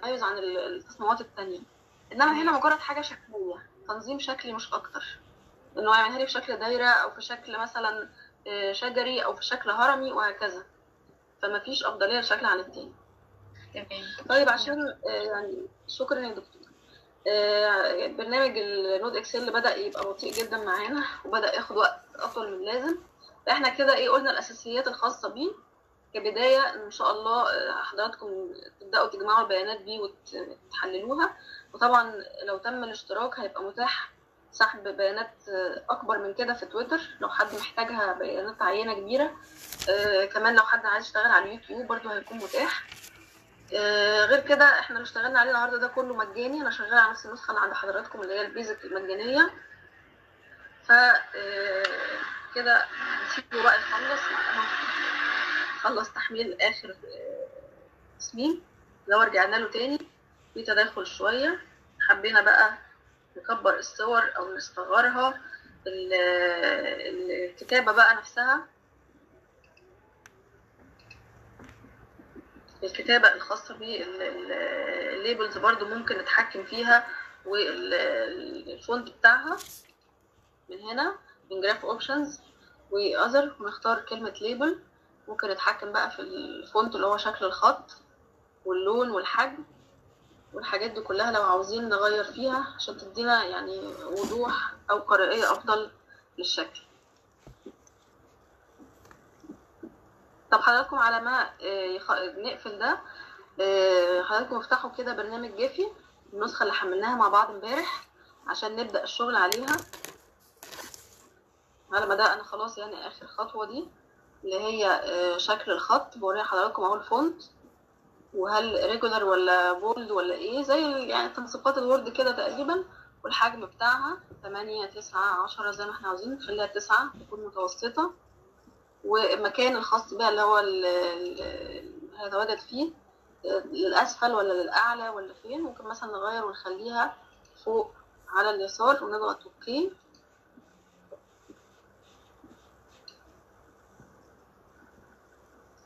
تميز عن التصميمات الثانيه. انما هنا مجرد حاجه شكليه تنظيم شكلي مش اكتر، انه يعملها لي في شكل دايره او في شكل مثلا شجري او في شكل هرمي وهكذا، فما فيش افضليه لشكل عن الثاني. طيب عشان يعني شكرا يا دكتور. برنامج النود اكسل اللي بدا يبقى بطيء جدا معانا وبدا ياخد وقت اطول من اللازم، احنا كده ايه قلنا الاساسيات الخاصه بيه كبدايه، ان شاء الله حضراتكم تبداوا تجمعوا البيانات دي وتحللوها. وطبعا لو تم الاشتراك هيبقى متاح سحب بيانات اكبر من كده في تويتر لو حد محتاجها بيانات عينه كبيره، آه كمان لو حد عايز يشتغل على اليوتيوب برده هيكون متاح. آه غير كده احنا اللي اشتغلنا عليه النهارده ده كله مجاني، انا شغاله على نفس النسخه اللي عند حضراتكم اللي هي البيزك المجانيه. ف كده نسيبه بقى يخلص خلص تحميل اخر تصميم، لو رجعنا له تاني في تداخل شويه، حبينا بقى نكبر الصور او نصغرها، الكتابه بقى نفسها الكتابه الخاصه بالليبلز برضو ممكن نتحكم فيها والفونت بتاعها من هنا من جراف اوبشنز واذر، ونختار كلمه ليبل ممكن نتحكم بقى في الفونت اللي هو شكل الخط واللون والحجم والحاجات دي كلها لو عاوزين نغير فيها عشان تدينا يعني وضوح أو قراءة أفضل للشكل. طب حضراتكم على ما نقفل ده حضراتكم افتحوا كده برنامج جيفي، النسخة اللي حملناها مع بعض امبارح عشان نبدأ الشغل عليها. على ما ده أنا خلاص يعني آخر خطوة دي اللي هي شكل الخط، بوري حضراتكم أهو الفونت وهل ريجولار ولا بولد ولا إيه، زي يعني تنسيقات الوورد كده تقريبا، والحجم بتاعها تمانية تسعة عشرة زي ما احنا عاوزين، نخليها تسعة تكون متوسطة، والمكان الخاص بها اللي هو هيتواجد فيه للأسفل ولا للأعلى ولا فين، ممكن مثلا نغير ونخليها فوق على اليسار ونضغط اوكي.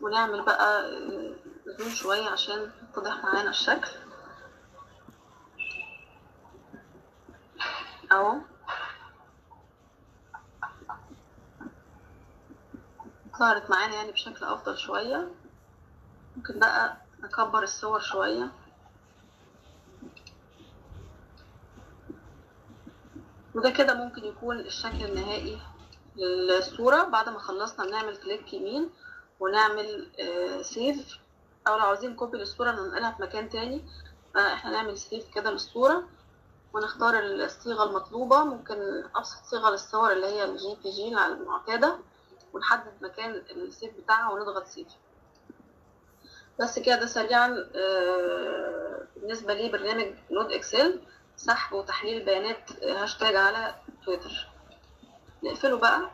ونعمل بقى زوم شوية عشان يتضح معانا الشكل اهو. ظهرت معانا يعني بشكل افضل شوية. ممكن بقى نكبر الصور شوية وده كده ممكن يكون الشكل النهائي للصورة. بعد ما خلصنا بنعمل كليك يمين ونعمل سيف، او لو عاوزين كوبي للصورة ننقلها في مكان تاني احنا نعمل سيف كده للصورة ونختار الصيغة المطلوبة. ممكن ابسط صيغة للصور اللي هي الجي بي جي المعتادة ونحدد مكان السيف بتاعها ونضغط سيف. بس كده ده سريعا بالنسبة لي برنامج نود اكسل سحب وتحليل بيانات هاشتاج على تويتر. نقفله بقى.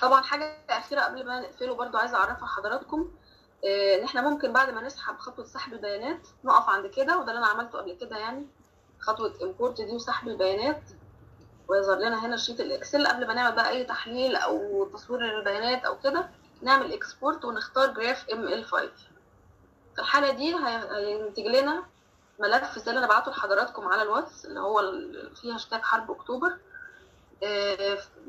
طبعا حاجة أخيرة قبل ما نقفله برضو عايزة أعرفها لحضراتكم إن إحنا ممكن بعد ما نسحب خطوة سحب البيانات نقف عند كده، وده اللي أنا عملته قبل كده يعني خطوة إمبورت دي وسحب البيانات، ويظهر لنا هنا شيت الإكسل. قبل ما نعمل بقى أي تحليل أو تصوير للبيانات أو كده نعمل إكسبورت ونختار جراف إم إل فايل. في الحالة دي هينتج لنا ملف زي اللي انا بعته لحضراتكم على الواتس اللي هو فيه هاشتاج حرب اكتوبر.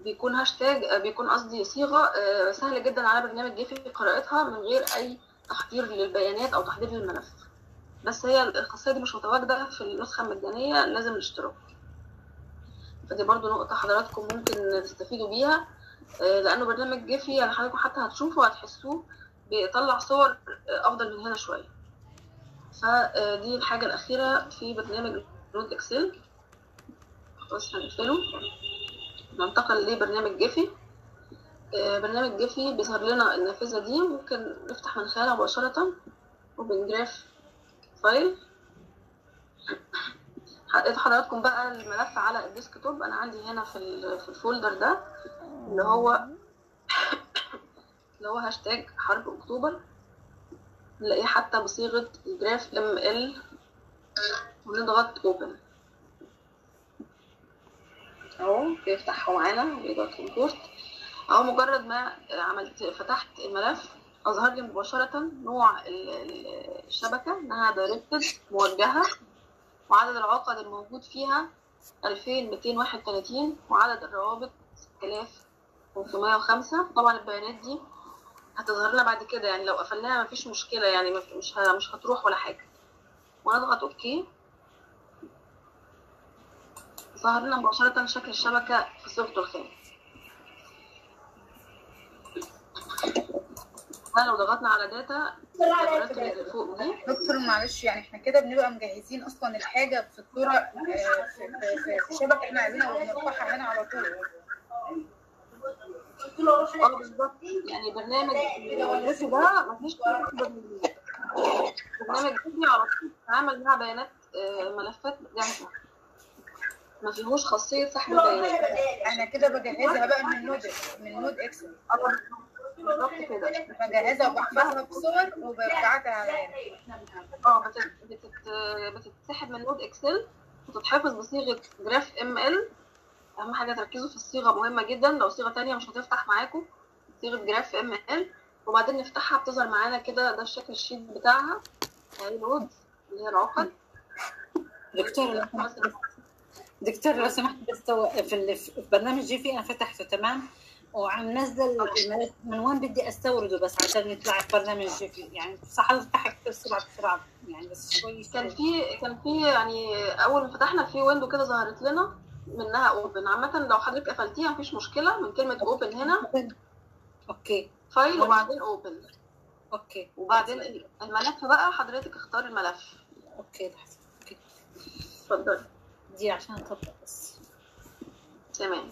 بيكون هاشتاج بيكون قصدي صيغه سهله جدا على برنامج جيفي قراءتها من غير اي تحضير للبيانات او تحضير للملف، بس هي الخاصيه دي مش متواجده في النسخه المجانيه، لازم الاشتراك. فدي برضو نقطه حضراتكم ممكن تستفيدوا بيها لانه برنامج جيفي يعني حضراتكم حتى هتشوفوا هتحسوه بيطلع صور افضل من هنا شويه. فدي الحاجة الأخيرة في برنامج نود إكسل. خلاص هنقفله. ننتقل لبرنامج جيفي. برنامج جيفي بيظهر لنا النافذة دي ممكن نفتح من خلالها مباشرة أوبن جراف فايل. حققت حضراتكم بقى الملف على الديسكتوب. أنا عندي هنا في الفولدر ده اللي هو اللي هو هاشتاج حرب أكتوبر. نلاقيه حتى بصيغة جراف ام ال ونضغط اوبن اهو بيفتحه معانا ويضغط امبورت اهو. مجرد ما عملت فتحت الملف اظهر لي مباشرة نوع الشبكة انها دايركتد موجهة، وعدد العقد الموجود فيها ألفين ومئتين وواحد وتلاتين وعدد الروابط ستة آلاف وخمسمية وخمسة. طبعا البيانات دي هتظهر لنا بعد كده يعني لو قفلناها مفيش مشكله يعني مش مش هتروح ولا حاجه. ونضغط اوكي. ظهر لنا مباشره شكل الشبكه في صيغته الخام. لو ضغطنا على داتا اللي فوق دي دكتور معلش يعني احنا كده بنبقى مجهزين اصلا الحاجه في الصوره في الشبكه احنا عايزينها ونرفعها هنا على طول. اه بالظبط يعني برنامج جيفي ده مفيش برنامج جيفي على طول بيتعامل مع بيانات ملفات جاهزه ما فيهوش خاصيه سحب البيانات. انا كده بجهزها بقى من نود من نود اكسل بالظبط كده بجهزها وبحفظها بصور وببعتها على اه بتتسحب من نود اكسل وتتحفظ بصيغه جراف ام ال. اهم حاجه تركزوا في الصيغه مهمه جدا، لو صيغه ثانيه مش هتفتح معاكم صيغه جراف ام ال. وبعدين نفتحها بتظهر معانا كده ده الشكل الشيت بتاعها الود اللي هي العقد. دكتور دكتور لو سمحت بس في برنامج جيفي انا فتحته تمام وعم نزل من وين بدي استورده بس عشان يطلع البرنامج شكلي يعني صح. افتح اكثر سرعه بسرعه يعني بس شوي. كان في كان في يعني اول ما فتحنا في ويندو كده ظهرت لنا منها اوبن. عامه لو حضرتك قفلتيها مفيش مشكله، من كلمه اوبن هنا اوكي فايل وبعدين اوبن اوكي وبعدين الملف بقى حضرتك اختار الملف. اوكي لحظه اوكي اتفضلي دي عشان اطبق بس. تمام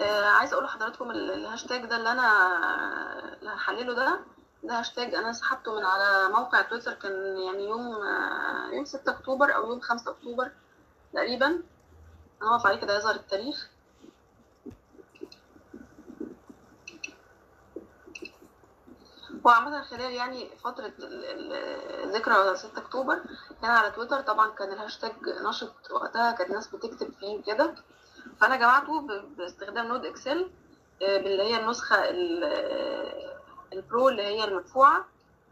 آه، عايز اقول لحضراتكم الهاشتاج ده اللي انا هحلله ده ده هاشتاج انا سحبته من على موقع تويتر، كان يعني يوم آه، يوم ستة اكتوبر او يوم خمسة اكتوبر تقريبا. انا واقف عليه كده يظهر التاريخ. وعامة خلال يعني فترة ذكرى ستة اكتوبر كان على تويتر طبعا كان الهاشتاج نشط وقتها، كانت ناس بتكتب فيه كده، فأنا جمعته باستخدام نود اكسل اللي هي النسخة البرو اللي هي المدفوعة،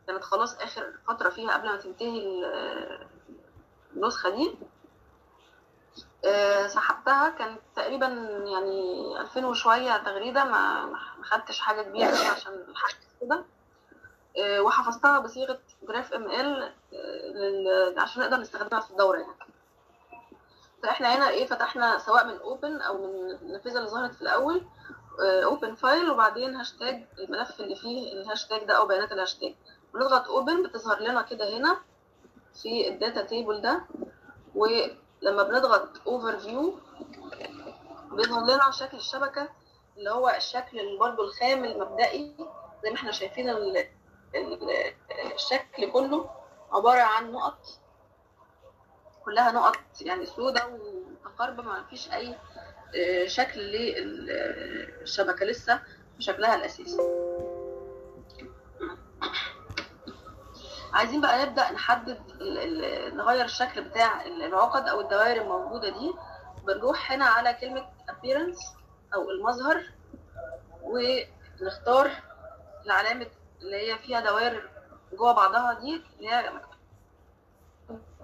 كانت خلاص آخر فترة فيها قبل ما تنتهي النسخة دي. سحبتها كانت تقريبا يعني ألفين وشوية تغريدة، ما خدتش حاجة كبيرة عشان الحاجة كده، وحفظتها بصيغه جراف ام ال عشان نقدر نستخدمها في الدوره يعني. فاحنا هنا ايه فتحنا سواء من اوبن او من النافذه اللي ظهرت في الاول اوبن فايل وبعدين هاشتاج الملف اللي فيه الهاشتاج ده او بيانات الهاشتاج، ونضغط اوبن بتظهر لنا كده هنا في الداتا تيبل ده، ولما بنضغط اوفر فيو بيظهر لنا شكل الشبكه اللي هو الشكل برضه الخام المبدئي زي ما احنا شايفين. الشكل كله عباره عن نقط كلها نقط يعني سوداء ومتقاربه، ما فيش اي شكل للشبكه لسه في شكلها الاساسي. عايزين بقى نبدا نحدد نغير الشكل بتاع العقد او الدوائر الموجوده دي. بنروح هنا على كلمه appearance او المظهر ونختار العلامه اللي هي فيها دوائر جوه بعضها دي اللي هي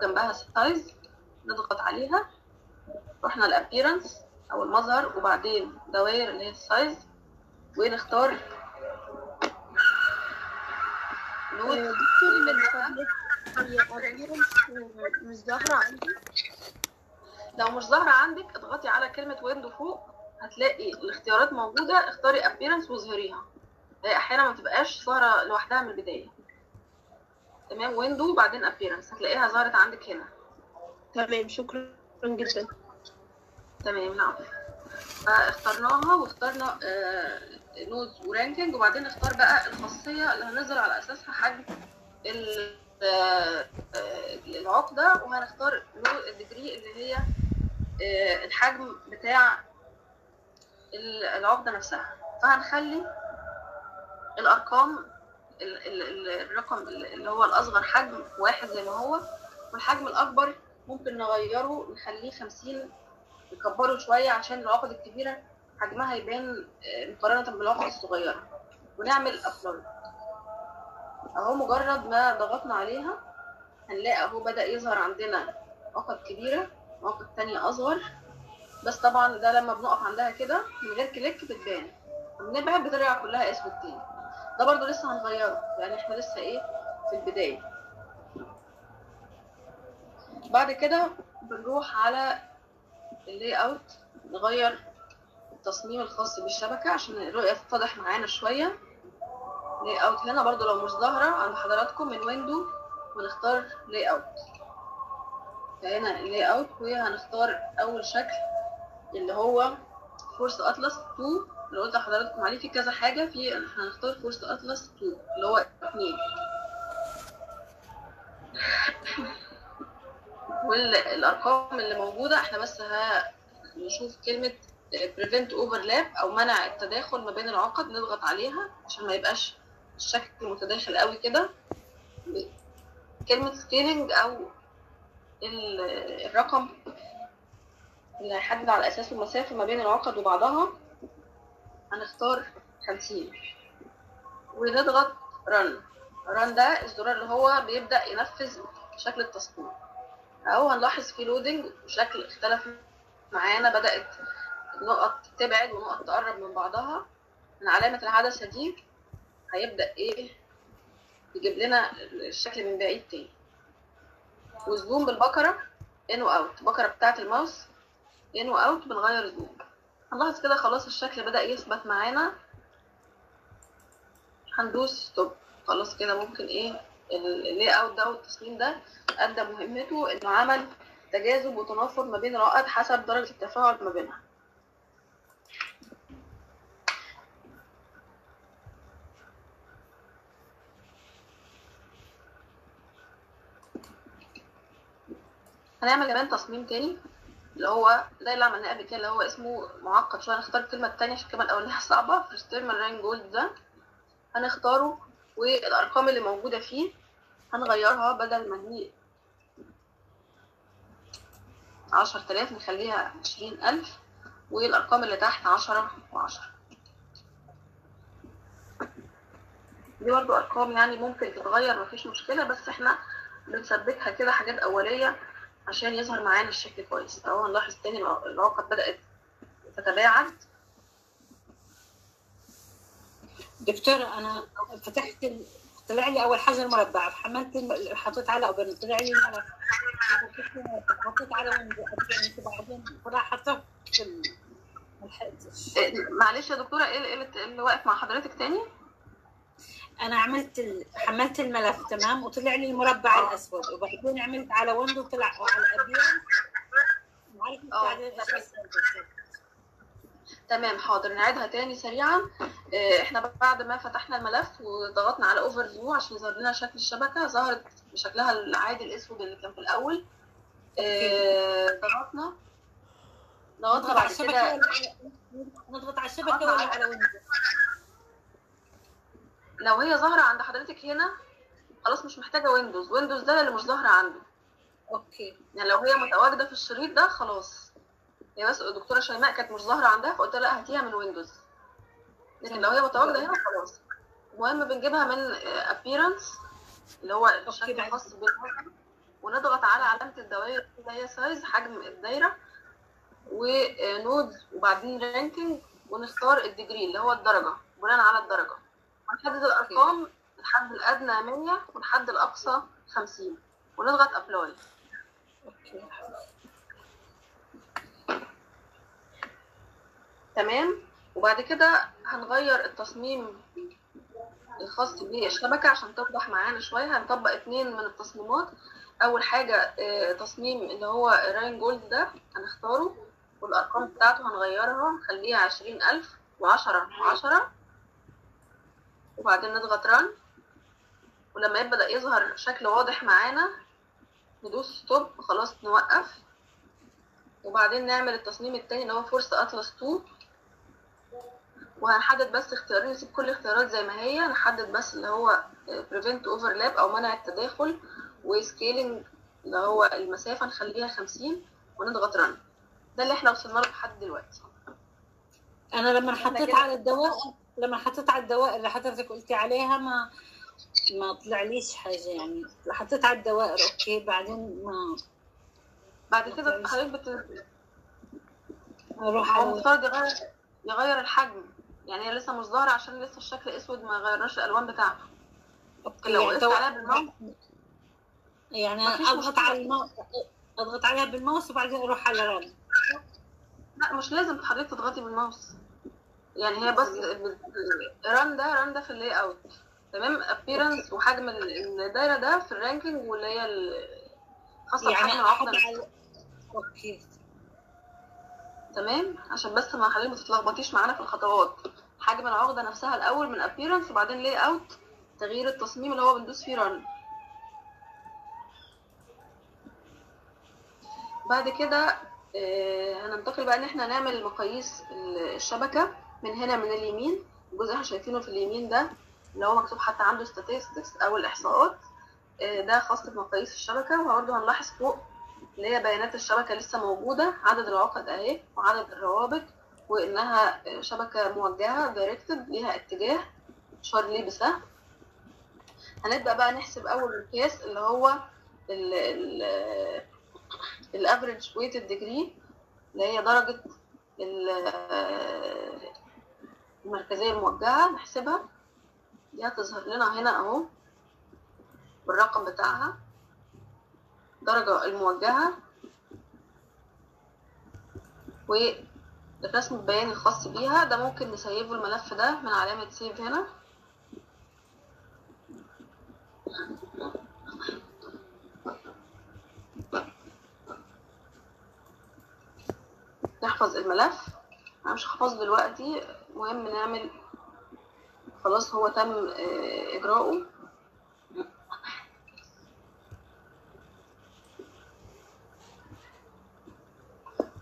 جنبها سايز، نضغط عليها. رحنا الابيرنس او المظهر وبعدين دوائر اللي هي السايز ونختار نود مش ظاهره عندي. لو مش ظاهره عندك اضغطي على كلمه ويندو فوق هتلاقي الاختيارات موجوده، اختاري ابيرنس واظهريها. احيانا ما بتبقاش ظاهره لوحدها من البدايه. تمام ويندو بعدين ابيرنس هتلاقيها ظهرت عندك هنا. تمام شكرا جدا. تمام نعم فاخترناها واخترنا آه نودز ورانكينج، وبعدين اختار بقى الخاصيه اللي هننزل على اساسها حجم آه العقده، وهنختار الديجري اللي هي آه الحجم بتاع العقده نفسها. فهنخلي الارقام الرقم اللي هو الاصغر حجم واحد زي ما هو، والحجم الاكبر ممكن نغيره نخليه خمسين نكبره شويه عشان العقد الكبيره حجمها يبان مقارنه بالعقد الصغيره، ونعمل ابلود. اهو مجرد ما ضغطنا عليها هنلاقي اهو بدا يظهر عندنا عقد كبيره وعقد ثانيه اصغر، بس طبعا ده لما بنقف عندها كده من غير كليك بتبان، بنبعد بترجع كلها اسود تاني. ده برضو لسه هنغيره يعني احنا لسه ايه في البدايه. بعد كده بنروح على اللاي اوت نغير التصميم الخاص بالشبكه عشان الرؤيه تتضح معانا شويه. لاي اوت هنا برضو لو مش ظاهره عند حضراتكم من ويندو ونختار لاي اوت. فهنا اللاي اوت وهنختار اول شكل اللي هو فورس اتلس اتنين اللي قلت لحضراتكم عليه، في كذا حاجه في هنختار فورس اتلس اتنين اللي هو اتنين والارقام اللي موجوده احنا بس هنشوف كلمه بريفنت اوفرلاب او منع التداخل ما بين العقد، نضغط عليها عشان ما يبقاش الشكل متداخل قوي كده. كلمه سكيلنج او الرقم اللي هيحدد على اساسه المسافه ما بين العقد وبعضها، هنختار كانسيل، ونضغط رن. رن ده الزرار اللي هو بيبدا ينفذ شكل التسطيب اهو. هنلاحظ في لودنج شكل اختلف معانا، بدات نقط تبعد ونقط تقرب من بعضها. من علامه الحدثه دي هيبدا ايه يجيب لنا الشكل من بعيد تاني. والزوم بالبكره ان واوت، البكره بتاعه الماوس ان واوت بنغير الزوم. هنلاحظ كده خلاص الشكل بدا يثبت معانا، هندوس ستوب. خلاص كده ممكن ايه اللي اوت ده والتصميم ده ادى مهمته، انه عمل تجاذب وتنافر ما بين رائد حسب درجه التفاعل ما بينها. هنعمل كمان تصميم تاني اللي هو زي اللي عملناه قبل كده، اللي هو اسمه معقد شويه. هنختار الكلمه التانيه عشان الكلمه الاولانيه صعبه، فرستيرم الرين جولد ده هنختاره، والارقام اللي موجوده فيه هنغيرها. بدل ما هي عشرة آلاف نخليها عشرين ألف، والارقام اللي تحت عشرة وعشرة. دي برضو ارقام يعني ممكن تتغير مفيش مشكله، بس احنا بنثبتها كده حاجات اوليه عشان يظهر معانا الشكل كويس. اهو هنلاحظ تاني العقد بدأت تتباعد. دكتورة أنا فتحت ال... طلع لي أول حاجة المربع، حملت ال... حطيت على أبن، طلع لي الملف، حطيت على ويندوز، بعدين طلع حطيت ال... معلش يا دكتورة إيه اللي, اللي واقف مع حضرتك تاني؟ أنا عملت ال... حملت الملف تمام، وطلع لي المربع الأسود، وبعدين عملت على ويندوز طلع وعلى أبيض، وعرفت بعدين تمام. حاضر نعيدها تاني سريعا. احنا بعد ما فتحنا الملف وضغطنا على اوفر فيو عشان يظهر لنا شكل الشبكه، ظهرت بشكلها العادي الاسود اللي كان في الاول. اه ضغطنا ضغطنا بعد كده نضغط على الشبكه ولا على ويندوز؟ لو هي ظاهره عند حضرتك هنا خلاص مش محتاجه ويندوز. ويندوز ده اللي مش ظاهره عنده. اوكي، يعني لو هي متواجده في الشريط ده خلاص. هي بس الدكتوره شيماء كانت مش ظاهره عندها فقلت لها لا هاتيها من ويندوز، لكن لو هي متواجده هنا خلاص. المهم بنجيبها من ابيرنس اللي هو الشكل الخاص بالموقع، ونضغط على علامه الدوائر اللي هي سايز حجم الدايره، ونود وبعدين رانكينج، ونختار الديجري اللي هو الدرجه. بناء على الدرجه هنحدد الارقام، الحد الادنى مية والحد الاقصى خمسين، ونضغط ابلاي. تمام. وبعد كده هنغير التصميم الخاص بالشبكه عشان توضح معانا شويه. هنطبق اتنين من التصميمات. اول حاجه تصميم اللي هو راين جولد ده هنختاره، والارقام بتاعته هنغيرها نخليها عشرين ألف وعشرة وعشرة، وبعدين نضغط ران. ولما يبدا يظهر شكل واضح معانا ندوس ستوب، خلاص نوقف. وبعدين نعمل التصميم التاني اللي هو فورس اتلس اتنين، وهنحدد بس اختيارين، نسيب كل الاختيارات زي ما هي، نحدد بس اللي هو بريفنت اوفرلاب او منع التداخل، وسكيلنج اللي هو المسافه نخليها خمسين، ونضغط رن. ده اللي احنا وصلنا له لحد دلوقتي. انا لما حطيت على الدوائر لما حطيت على الدوائر اللي حضرتك قلتي عليها ما ما طلعليش حاجه، يعني حطيت على الدوائر اوكي، بعدين ما بعد كده حضرتك بت اروح على المفترض يغير يغير الحجم، يعني هي لسه مش ظاهره عشان لسه الشكل اسود ما غيرناش الالوان بتاعته. اوكي، لو وقفت عليها بالماوس يعني اضغط على الماوس اضغط عليها بالماوس وبعدين اروح على ران. لا مش لازم حضرتك تضغطي بالماوس، يعني هي بس ران ده ران ده في اللاي اوت. تمام. ابيرنس وحجم الدايره ده في الرانكينج، واللي هي خاصه يعني بحجم العقد. اوكي تمام، عشان بس ما حضرتك ما تتلخبطيش معانا في الخطوات. حجم العقده نفسها الاول من ابيرنس، وبعدين لاي اوت تغيير التصميم اللي هو بندوس فيه رن. بعد كده آه هننتقل بقى ان احنا نعمل مقاييس الشبكه من هنا من اليمين. الجزء احنا شايفينه في اليمين ده اللي هو مكتوب حتى عنده statistics او الاحصاءات، آه ده خاص بمقاييس الشبكه. وبرده هنلاحظ فوق اللي هي بيانات الشبكه لسه موجوده، عدد العقد اهي، وعدد الروابط، وانها شبكه موجهه دايركتد ليها اتجاه اشار ليه بسهم. هنبدا بقى نحسب اول قياس اللي هو الافريج ويتد ديجري اللي هي درجه المركزيه الموجهه، نحسبها. دي هتظهر لنا هنا اهو بالرقم بتاعها، درجه الموجهه والرسم البياني الخاص بيها. ده ممكن نسيبه الملف ده من علامه سيف هنا، نحفظ الملف. انا مش هحفظه دلوقتي، مهم نعمل خلاص هو تم اجراؤه.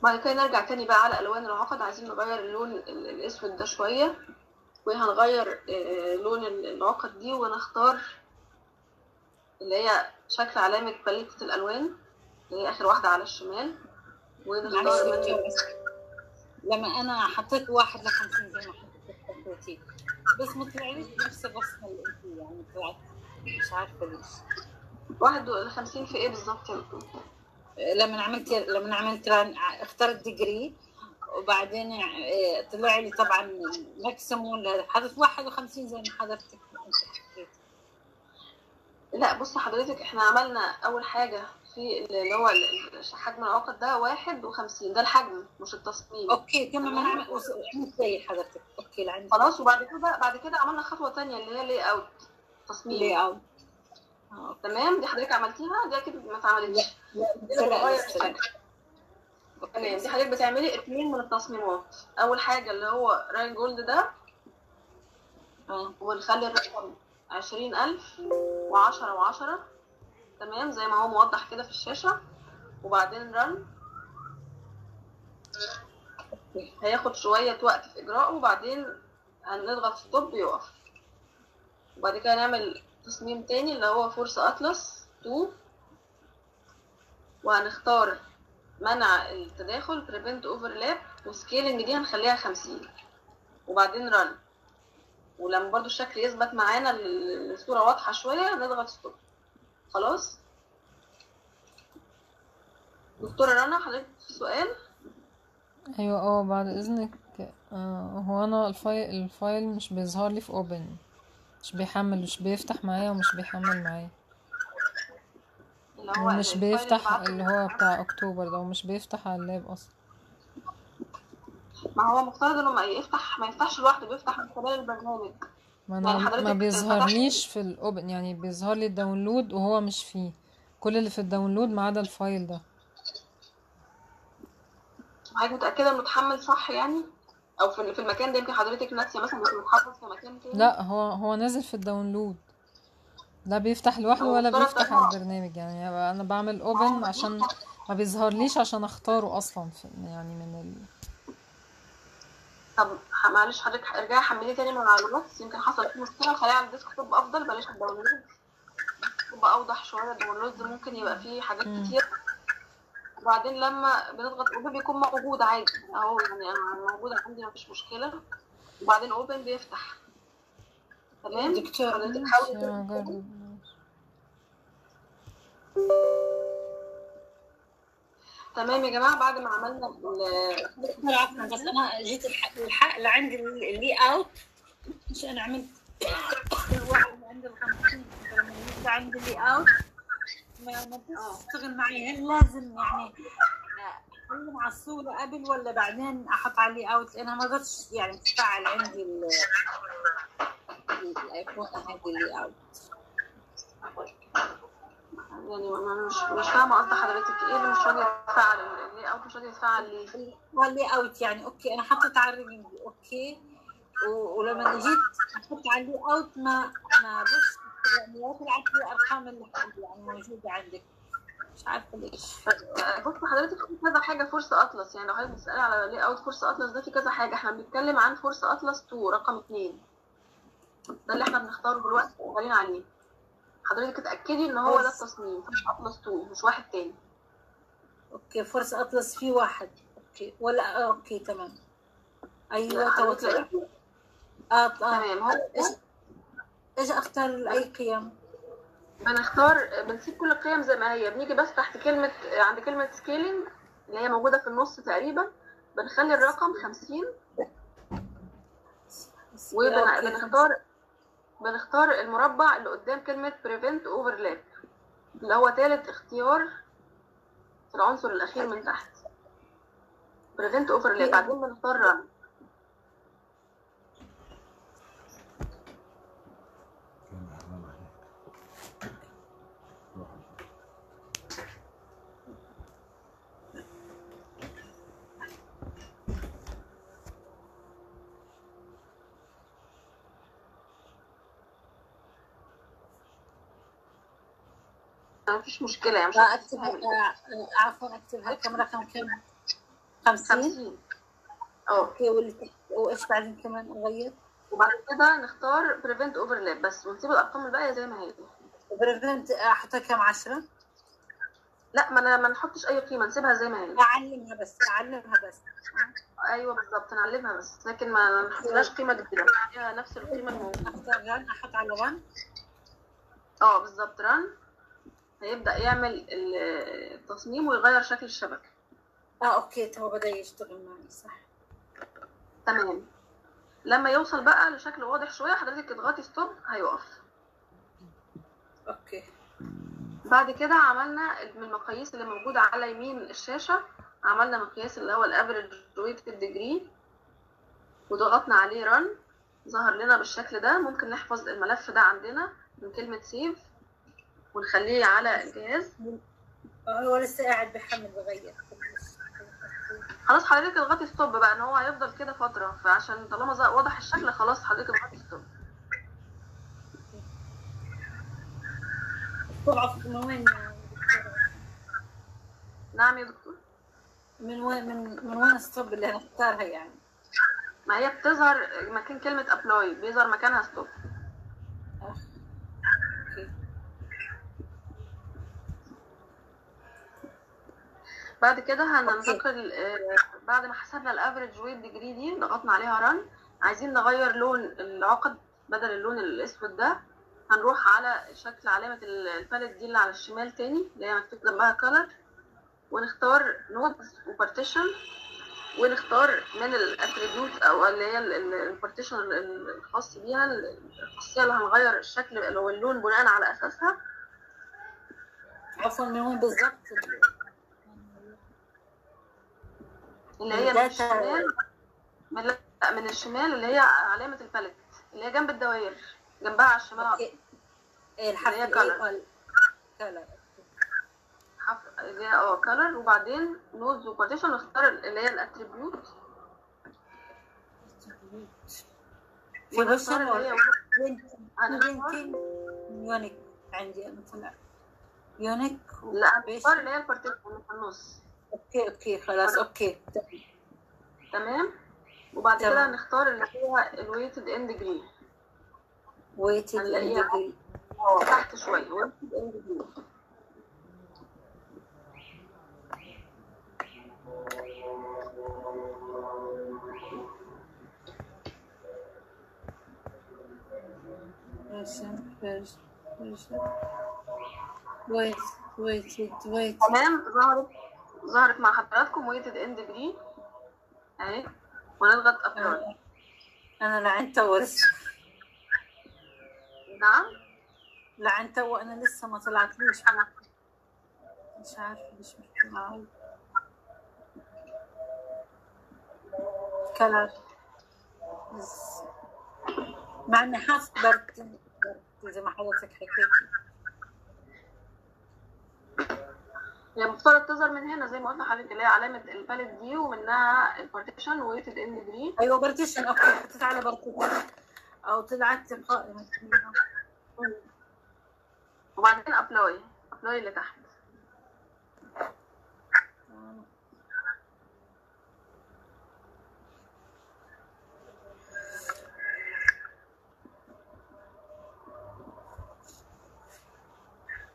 بعد كده نرجع تاني بقى على الوان العقد. عايزين نغير اللون الاسود ده شويه، وهنغير لون العقد دي ونختار اللي هي شكل علامه باليته الالوان اللي هي اخر واحده على الشمال، ونختار منها. لما انا حطيت واحد لخمسين زي ما حطيت ثلاثين بس ما طلعليش نفس الرسمه اللي انت يعني طلعت، مش عارفه ليش. واحد لخمسين في ايه بالظبط؟ لما عملت لما عملت اخترت ديجري وبعدين طلع لي طبعا ماكسيموم حذف واحد وخمسين زي ما حذفتك. لا بص حضرتك، احنا عملنا اول حاجه في اللي هو حجم العقد ده واحد وخمسين، ده الحجم مش التصميم. اوكي تمام، انا عملت زي حضرتك. اوكي لعندي خلاص. وبعد كده بعد كده عملنا خطوه ثانيه اللي هي لي اوت، تصميم لي اوت. تمام، دي حضرتك عملتيها، دي اكيد ما اتعملتش. تمام، دي حضرتك بتعملي اثنين من التصميمات. اول حاجه اللي هو راين جولد ده، اه ونخلي الرقم عشرين ألف وعشرة وعشرة، تمام زي ما هو موضح كده في الشاشة. وبعدين رن، هياخد شوية وقت في إجراءه، وبعدين هنضغط في طب يقف. وبعد كده نعمل تصميم تاني اللي هو فورس أطلس اتنين، وهنختار منع التداخل prevent overlap، وسكيلنج دي هنخليها خمسين، وبعدين رن. ولما برضو الشكل يثبت معانا الصورة واضحة شوية نضغط ستوب. خلاص دكتورة رنا حضرتك في سؤال؟ ايوه اه بعد اذنك. آه هو انا الفايل الفايل مش بيظهر لي في اوبن، مش بيحمل، مش بيفتح معايا ومش بيحمل معايا، مش بيفتح اللي هو بتاع اكتوبر ده، ومش بيفتح على اللاب اصلا. ما هو مفترض انه ما يفتح، ما يفتحش لوحده، بيفتح من خلال البرنامج. ما انا يعني ما بيظهرليش في الاوبن، يعني بيظهر لي الداونلود وهو مش فيه، كل اللي في الداونلود ما عدا الفايل ده. حضرتك متاكده انه اتحمل صح يعني؟ او في في المكان ده؟ يمكن حضرتك ناسيه مثلا، مش متحفظ في مكان تاني. لا هو هو نازل في الداونلود، لا بيفتح لوحده ولا بيفتح على البرنامج. يعني انا بعمل اوبن عشان ما بيظهرليش، عشان اختاره اصلا يعني من ال... طب معلش حضرتك ارجعي حمليه تاني من على الواتس، يمكن حصل فيه مشكله. خليها على الديسك توب افضل، بلاش الداونلود، تبقى اوضح شويه. الداونلود ممكن يبقى فيه حاجات م. كتير. وبعدين لما بنضغط اوبن بيكون موجود عادي اهو، يعني انا موجود عندي مفيش مشكله. وبعدين اوبن بيفتح. تمام دكتور حضرتك حاولي. تمام يا جماعه، بعد ما عملنا ال بس انا جيت الحق اللي عندي اللي اوت، مش انا عملت الواحد اللي عندي ال خمسين ده عندي اللي اوت ما بتشتغل معي. هل لازم يعني اعلم على الصوره قبل ولا بعدين احط على اللي اوت؟ لانها ما قدرتش يعني تفعل عندي الايقونه هذه اللي اوت. يعني مش مش فاهمه قصد حضرتك ايه اللي مش راضي يتفاعل ليه او مش راضي يتفاعل ليه؟ وليه اوت يعني. اوكي انا حطيت على الرجل اوكي، ولما جيت حطيت على اللي اوت ما ما بس يعني ما طلعت لي الارقام اللي يعني موجوده عندك، مش عارفه ليش. بص حضرتك في كذا حاجه فورس اطلس، يعني لو حضرتك بتسالي على ليه اوت فورس اطلس ده في كذا حاجه. احنا بنتكلم عن فورس اطلس اتنين رقم اتنين، ده اللي احنا بنختاره دلوقتي وشغالين عليه. حضرتك اتاكدي ان هو ده التصميم فورس اطلس اتنين مش واحد تاني. اوكي فورس اطلس فيه واحد. اوكي ولا اوكي تمام. ايوه توتر. اه تمام. هو اجي اختار اي قيم؟ بنختار بنسيب كل القيم زي ما هي، بنيجي بس تحت كلمه عند كلمه سكيلينج اللي هي موجوده في النص تقريبا، بنخلي الرقم خمسين وبنختار بنختار المربع اللي قدام كلمه بريفنت اوفرلاب اللي هو ثالث اختيار في العنصر الاخير من تحت، بريفنت اوفرلاب. بعدين بنختار ران. ما فيش مشكله يعني، مش هكتبها. عفوا اكتبها لكم رقم كام؟ خمسين. اه اوكي. واللي وايش بعدين كمان نغير؟ وبعد كده نختار بريفنت اوفرلاب بس، ونسيب الارقام الباقيه زي ما هي. بريفنت احطها كام؟ عشرة؟ لا، ما انا ما نحطش اي قيمه، نسيبها زي ما هي. اعلمها بس اعلمها بس ايوه بالظبط، نعلمها بس، لكن ما نحطلهاش قيمه جديده، نعملها نفس القيمه الموجوده. اختار ران، احط على ران. اه بالظبط، ران هيبدأ يعمل التصميم ويغير شكل الشبكة. اه اوكي، هو بدأ يشتغل معايا صح. تمام. لما يوصل بقى لشكل واضح شوية حضرتك اضغطي ستوب هيقف. اوكي. بعد كده عملنا من المقاييس اللي موجودة على يمين الشاشة، عملنا مقياس اللي هو الافريج ويتد ديجري وضغطنا عليه ران، ظهر لنا بالشكل ده. ممكن نحفظ الملف ده عندنا من كلمة سيف ونخليه على الجهاز. هو لسه قاعد بيحمل بغير. خلاص حضرتك اضغطي ستوب بقى، ان هو هيفضل كده فتره، فعشان طالما واضح الشكل خلاص حضرتك اضغطي ستوب. ستوب من وين يا دكتور؟ نعم يا دكتور؟ من وين من من وين ستوب اللي هنختارها يعني؟ ما هي بتظهر مكان كلمه ابلاي، بيظهر مكانها ستوب. بعد كده هننتقل بعد ما حسبنا الافريج ويت ديجري دي، ضغطنا عليها ران. عايزين نغير لون العقد، بدل اللون الاسود ده هنروح على شكل علامه الباليت دي اللي على الشمال تاني اللي هي مكتوب جنبها كلر، ونختار نودز وبارتيشن، ونختار من الاتريبيوت او اللي هي البارتيشن الخاص بيها، الخاصيه اللي هنغير الشكل او اللون بناء على اساسها. عفوا من وين بالظبط؟ اللي هي من الشمال، من, من الشمال اللي هي علامه الباليت اللي هي جنب الدوائر، جنبها على الشمال ايه الحرف اللي هي كلر، حرف اللي هي اه كلر. وبعدين نوز وبارتيشن، نختار اللي هي الاتريبيوت ونختار اللي هي يونيك. عندي انا طلع يونيك، لا نختار اللي هي البارتيشن اللي في النص. اوكي اوكي خلاص اوكي تمام. وبعد كده هنختار اللي هو الويتد اند جري، ويتد اند جري اه تحت شويه، ويتد اند جري. ويت ويتد ويت تمام. ظهرت ظهرت مع حضراتكم ويتد اند جري اهي، ونضغط ابلاي. انا لعن تو لسه نعم لعن تو انا لسه ما طلعتليش، انا مش عارفه مش مشكله كلر بس، مع اني حاسه برد زي ما حضرتك حكيت. هي يعني المفترض تظهر من هنا زي ما قلنا لحضرتك اللي هي علامه الباليت دي، ومنها البارتيشن ويتد اند جري. ايوه بارتيشن، اوكي حطيت على بارتيشن او طلعت قائمه. وبعدين ابلاي، ابلاي اللي تحت.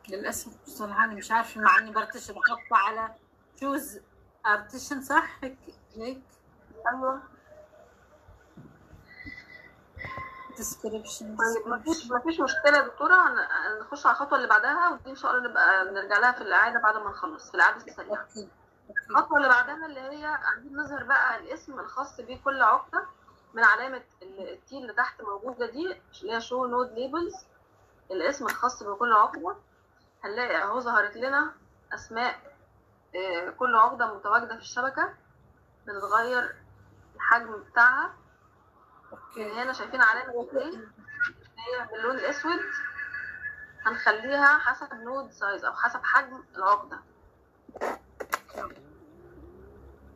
للاسف بصراحه انا مش عارفه، مع اني بارتيشن بحطه على تشوز ارتيشن صح هيك هيك. ايوه الديسكريبشن. مفيش مفيش مشكله يا دكتوره، هنخش على الخطوه اللي بعدها ودي ان شاء الله نبقى بنرجع لها في الاعاده بعد ما نخلص في الاعاده السريعه. الخطوه اللي بعدها اللي هي عايزين نظهر بقى الاسم الخاص بكل عقده من علامه التي اللي تحت موجوده دي اللي هي شو نود ليبلز، الاسم الخاص بكل عقده. هنلاقي اهو ظهرت لنا اسماء كل عقده متواجده في الشبكه، بنتغير الحجم بتاعها. من هنا شايفين علامه ايه هي باللون الاسود، هنخليها حسب نود سايز او حسب حجم العقده.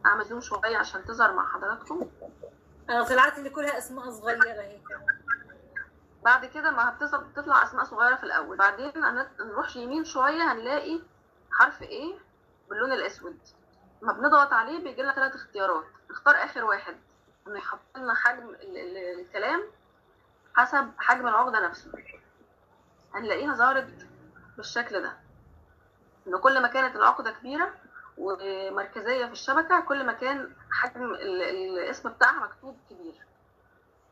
اعمل زوم شويه عشان تظهر مع حضراتكم. انا طلعت لي كلها اسماء صغيره اهي. بعد كده ما بتطلع اسماء صغيره في الاول، بعدين هنروح يمين شويه هنلاقي حرف ايه باللون الاسود، لما بنضغط عليه بيجي لنا ثلاث اختيارات، نختار اخر واحد انه يحط لنا حجم الكلام حسب حجم العقده نفسه. هنلاقيها ظهرت بالشكل ده، ان كل ما كانت العقده كبيره ومركزيه في الشبكه كل ما كان حجم الاسم بتاعها مكتوب كبير.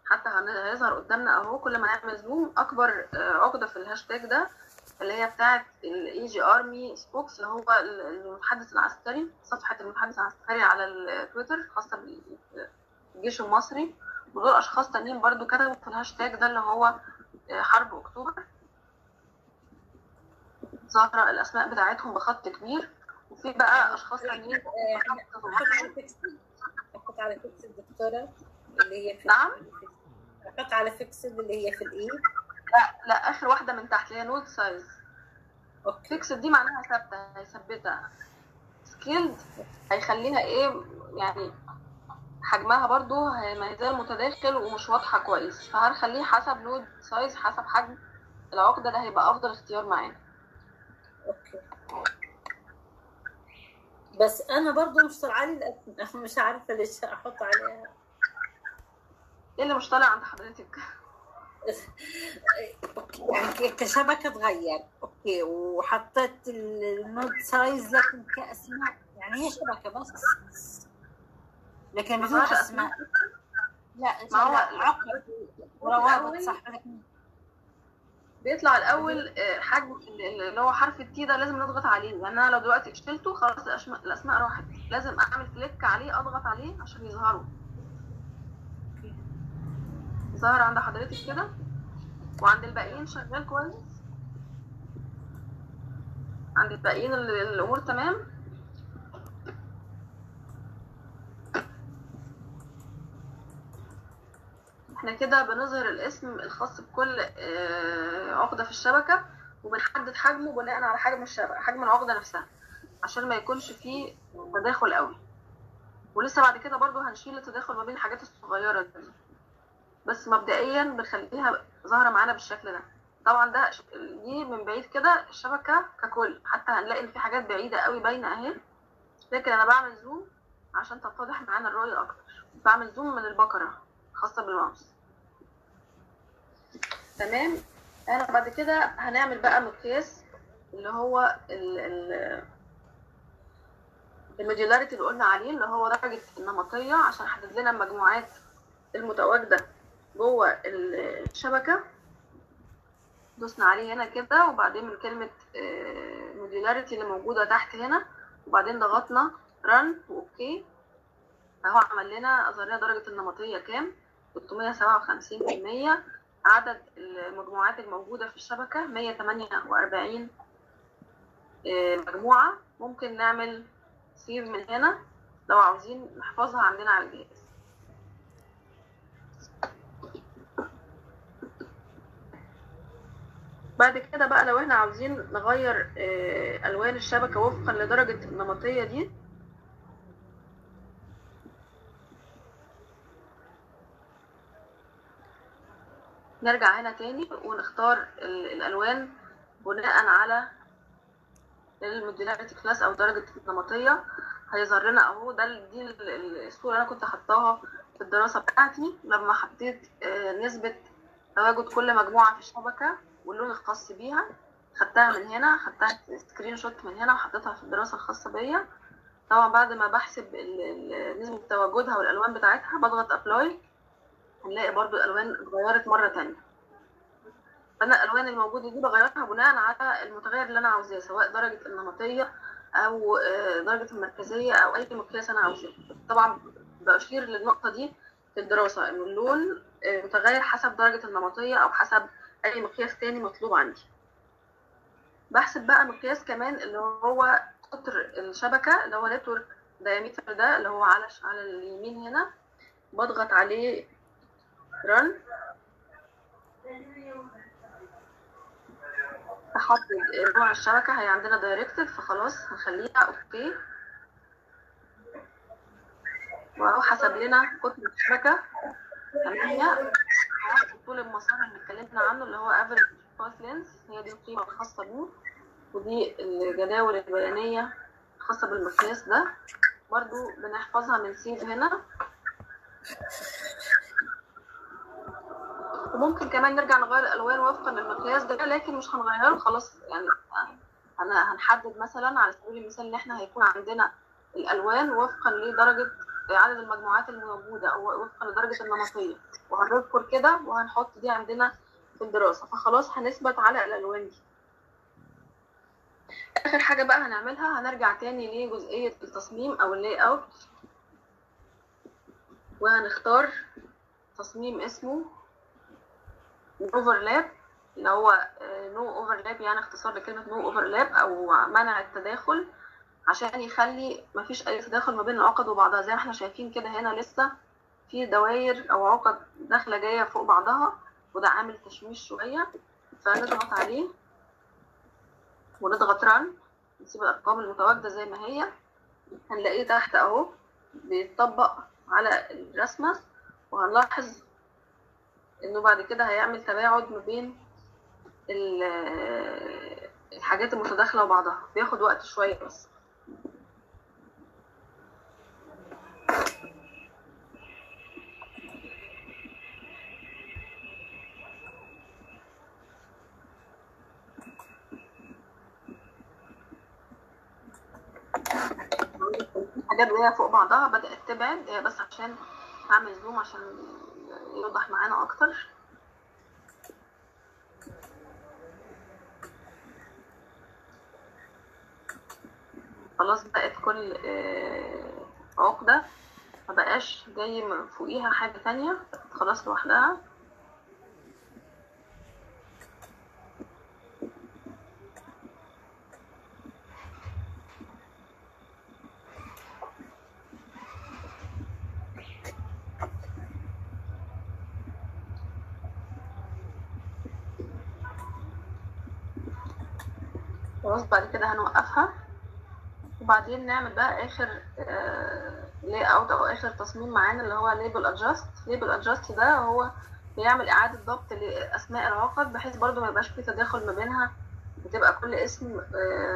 حتى هيظهر قدامنا اهو كل ما نعمل زوم اكبر عقده في الهاشتاج ده اللي هي بتاعه الاي جي ارمي سبوكس اللي هو المتحدث العسكري، صفحه المتحدث العسكري على التويتر خاصه بالجيش المصري، ودول اشخاص تانيين برضو كتبوا في الهاشتاج ده اللي هو حرب اكتوبر. ظاهره الاسماء بتاعتهم بخط كبير، وفي بقى اشخاص تانيين حطيت على فيكس الدكتوره اللي هي في نعم حطيت على فيكس اللي هي في الايد. لا لا اخر واحده من تحت اللي هي نود سايز. اوكي فيكس دي معناها ثابته، هيثبتها. سكيلد هيخليها ايه يعني حجمها برضو ما زال متداخل ومش واضحه كويس، فهنخليه حسب نود سايز حسب حجم العقده، ده هيبقى افضل اختيار معانا. اوكي بس انا برضو مش طالعه لي مش عارفه ليش احط عليها. ايه اللي مش طالع عند حضرتك؟ يعني كشبكه اتغير اوكي وحطيت النود سايز لكن كاسماء، يعني هي شبكه بس لكن ما فيهاش اسماء. لا ما هو العقد وروابط صح، لكن بيطلع الاول حجم اللي هو حرف التي ده لازم نضغط عليه، لان انا لو دلوقتي شلته خلاص الاسماء راحت، لازم اعمل كليك عليه اضغط عليه عشان يظهروا. ظهر عند حضرتك كده وعند الباقيين شغال كويس؟ عند الباقيين الامور تمام؟ احنا كده بنظهر الاسم الخاص بكل عقده في الشبكه وبنحدد حجمه بناء على حجم الشبكه حجم العقده نفسها عشان ما يكونش فيه تداخل قوي، ولسه بعد كده برضو هنشيل التداخل ما بين الحاجات الصغيره دي، بس مبدئيا بنخليها ظاهره معانا بالشكل ده. طبعا ده دي من بعيد كده الشبكه ككل، حتى هنلاقي ان في حاجات بعيده قوي باينه اهي، لكن انا بعمل زوم عشان تتضح معانا الرؤيه اكتر، بعمل زوم من البقره خاصه بالماوس. تمام. انا بعد كده هنعمل بقى مقياس اللي هو الموديولاريتي اللي قلنا عليه اللي هو درجه النمطيه، عشان حدد لنا المجموعات المتواجده جوه الشبكه. دوسنا عليه هنا كده وبعدين من كلمه موديولاريتي اللي موجوده تحت هنا وبعدين ضغطنا ران واوكي، اهو عمل لنا اظهر لنا درجه النمطيه كام، ثلاثمية وسبعة وخمسين بالمية. عدد المجموعات الموجوده في الشبكه مية وتمانية واربعين مجموعه. ممكن نعمل سيف من هنا لو عاوزين نحفظها عندنا على الجهاز. بعد كده بقى لو احنا عاوزين نغير الوان الشبكه وفقا لدرجه النمطيه دي، نرجع هنا تاني ونختار الالوان بناء على الموديولاريتي كلاس او درجه النمطيه. هيظهر لنا اهو ده دي الصوره انا كنت حطاها في الدراسه بتاعتي لما حطيت نسبه تواجد كل مجموعه في الشبكه واللون الخاص بيها، خدتها من هنا، خدتها سكرين شوت من هنا وحطيتها في الدراسه الخاصه بيا. طبعا بعد ما بحسب نسبه تواجدها والالوان بتاعتها بضغط ابلاي هنلاقي برضو الالوان اتغيرت مره ثانيه. فانا الالوان الموجوده دي بغيرها بناء على المتغير اللي انا عاوزاه، سواء درجه النمطيه او درجه المركزيه او اي مقياس انا عاوزاه. طبعا بأشير للنقطه دي في الدراسه ان اللون متغير حسب درجه النمطيه او حسب اي مقياس تاني مطلوب عندي. بحسب بقى مقياس كمان اللي هو قطر الشبكه اللي هو نتورك دايمتر، ده اللي هو على على اليمين هنا. بضغط عليه رن، تحدد نوع الشبكه، هي عندنا دايركتف فخلاص هنخليها اوكي. واهو حسب لنا قطر الشبكه ثمانية طول المسار اللي اتكلمنا عنه اللي هو افريج باث لينث، هي دي القيمه الخاصه بيه، ودي الجداول البيانيه الخاصه بالمقياس ده برضو بنحفظها من سيف هنا. وممكن كمان نرجع نغير الالوان وفقا للمقياس ده، لكن مش هنغيره خلاص. يعني انا هنحدد مثلا على سبيل المثال ان احنا هيكون عندنا الالوان وفقا لدرجه عدد المجموعات الموجوده او وفقا لدرجه النمطيه، وهنذكر كده وهنحط دي عندنا في الدراسه، فخلاص هنثبت على الالوان دي. اخر حاجه بقى هنعملها هنرجع تاني لجزئيه التصميم او اللاي اوت، وهنختار تصميم اسمه اوفرلاب اللي هو نو اوفرلاب، يعني اختصار لكلمه نو اوفرلاب او منع التداخل، عشان يخلي مفيش اي تداخل ما بين العقد وبعضها. زي ما احنا شايفين كده هنا لسه في دواير او عقد داخله جايه فوق بعضها، وده عامل تشويش شويه، فنضغط عليه ونضغط ران، نسيب الارقام المتواجده زي ما هي. هنلاقيه تحت اهو بيتطبق على الرسمه، وهنلاحظ انه بعد كده هيعمل تباعد ما بين الحاجات المتداخله وبعضها، بياخد وقت شويه بس. الحاجات اللي هي فوق بعضها بدات تبعد، بس عشان هعمل زوم عشان يوضح معانا اكتر. خلاص بقت كل عقده ما بقاش جاي من فوقيها حاجه ثانيه، خلاص لوحدها. خلاص بعد كده هنوقفها، وبعدين نعمل بقى اخر لاي اوت او اخر تصميم معانا اللي هو ليبل ادجاست. ليبل ادجاست ده هو بيعمل اعاده ضبط لاسماء العقد، بحيث برده ما يبقاش في تداخل ما بينها، بتبقى كل اسم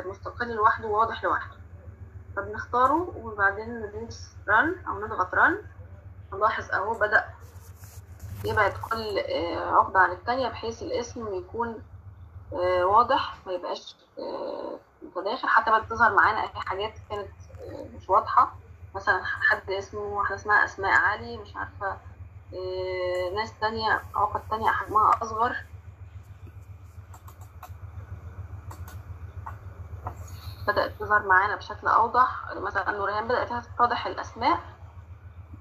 مستقل لوحده وواضح لوحده. فبنختاره وبعدين ندوس ران او نضغط ران، نلاحظ اهو بدا يبعد كل عقده عن الثانيه بحيث الاسم يكون واضح ما يبقاش متداخل. حتى بدأت تظهر معانا اي حاجات كانت مش واضحه، مثلا حد اسمه واحده اسمها اسماء علي، مش عارفه ناس تانية عقد تانية حجمها اصغر. بدأت تظهر معانا بشكل اوضح، مثلا نورهان بدأت تتضح الاسماء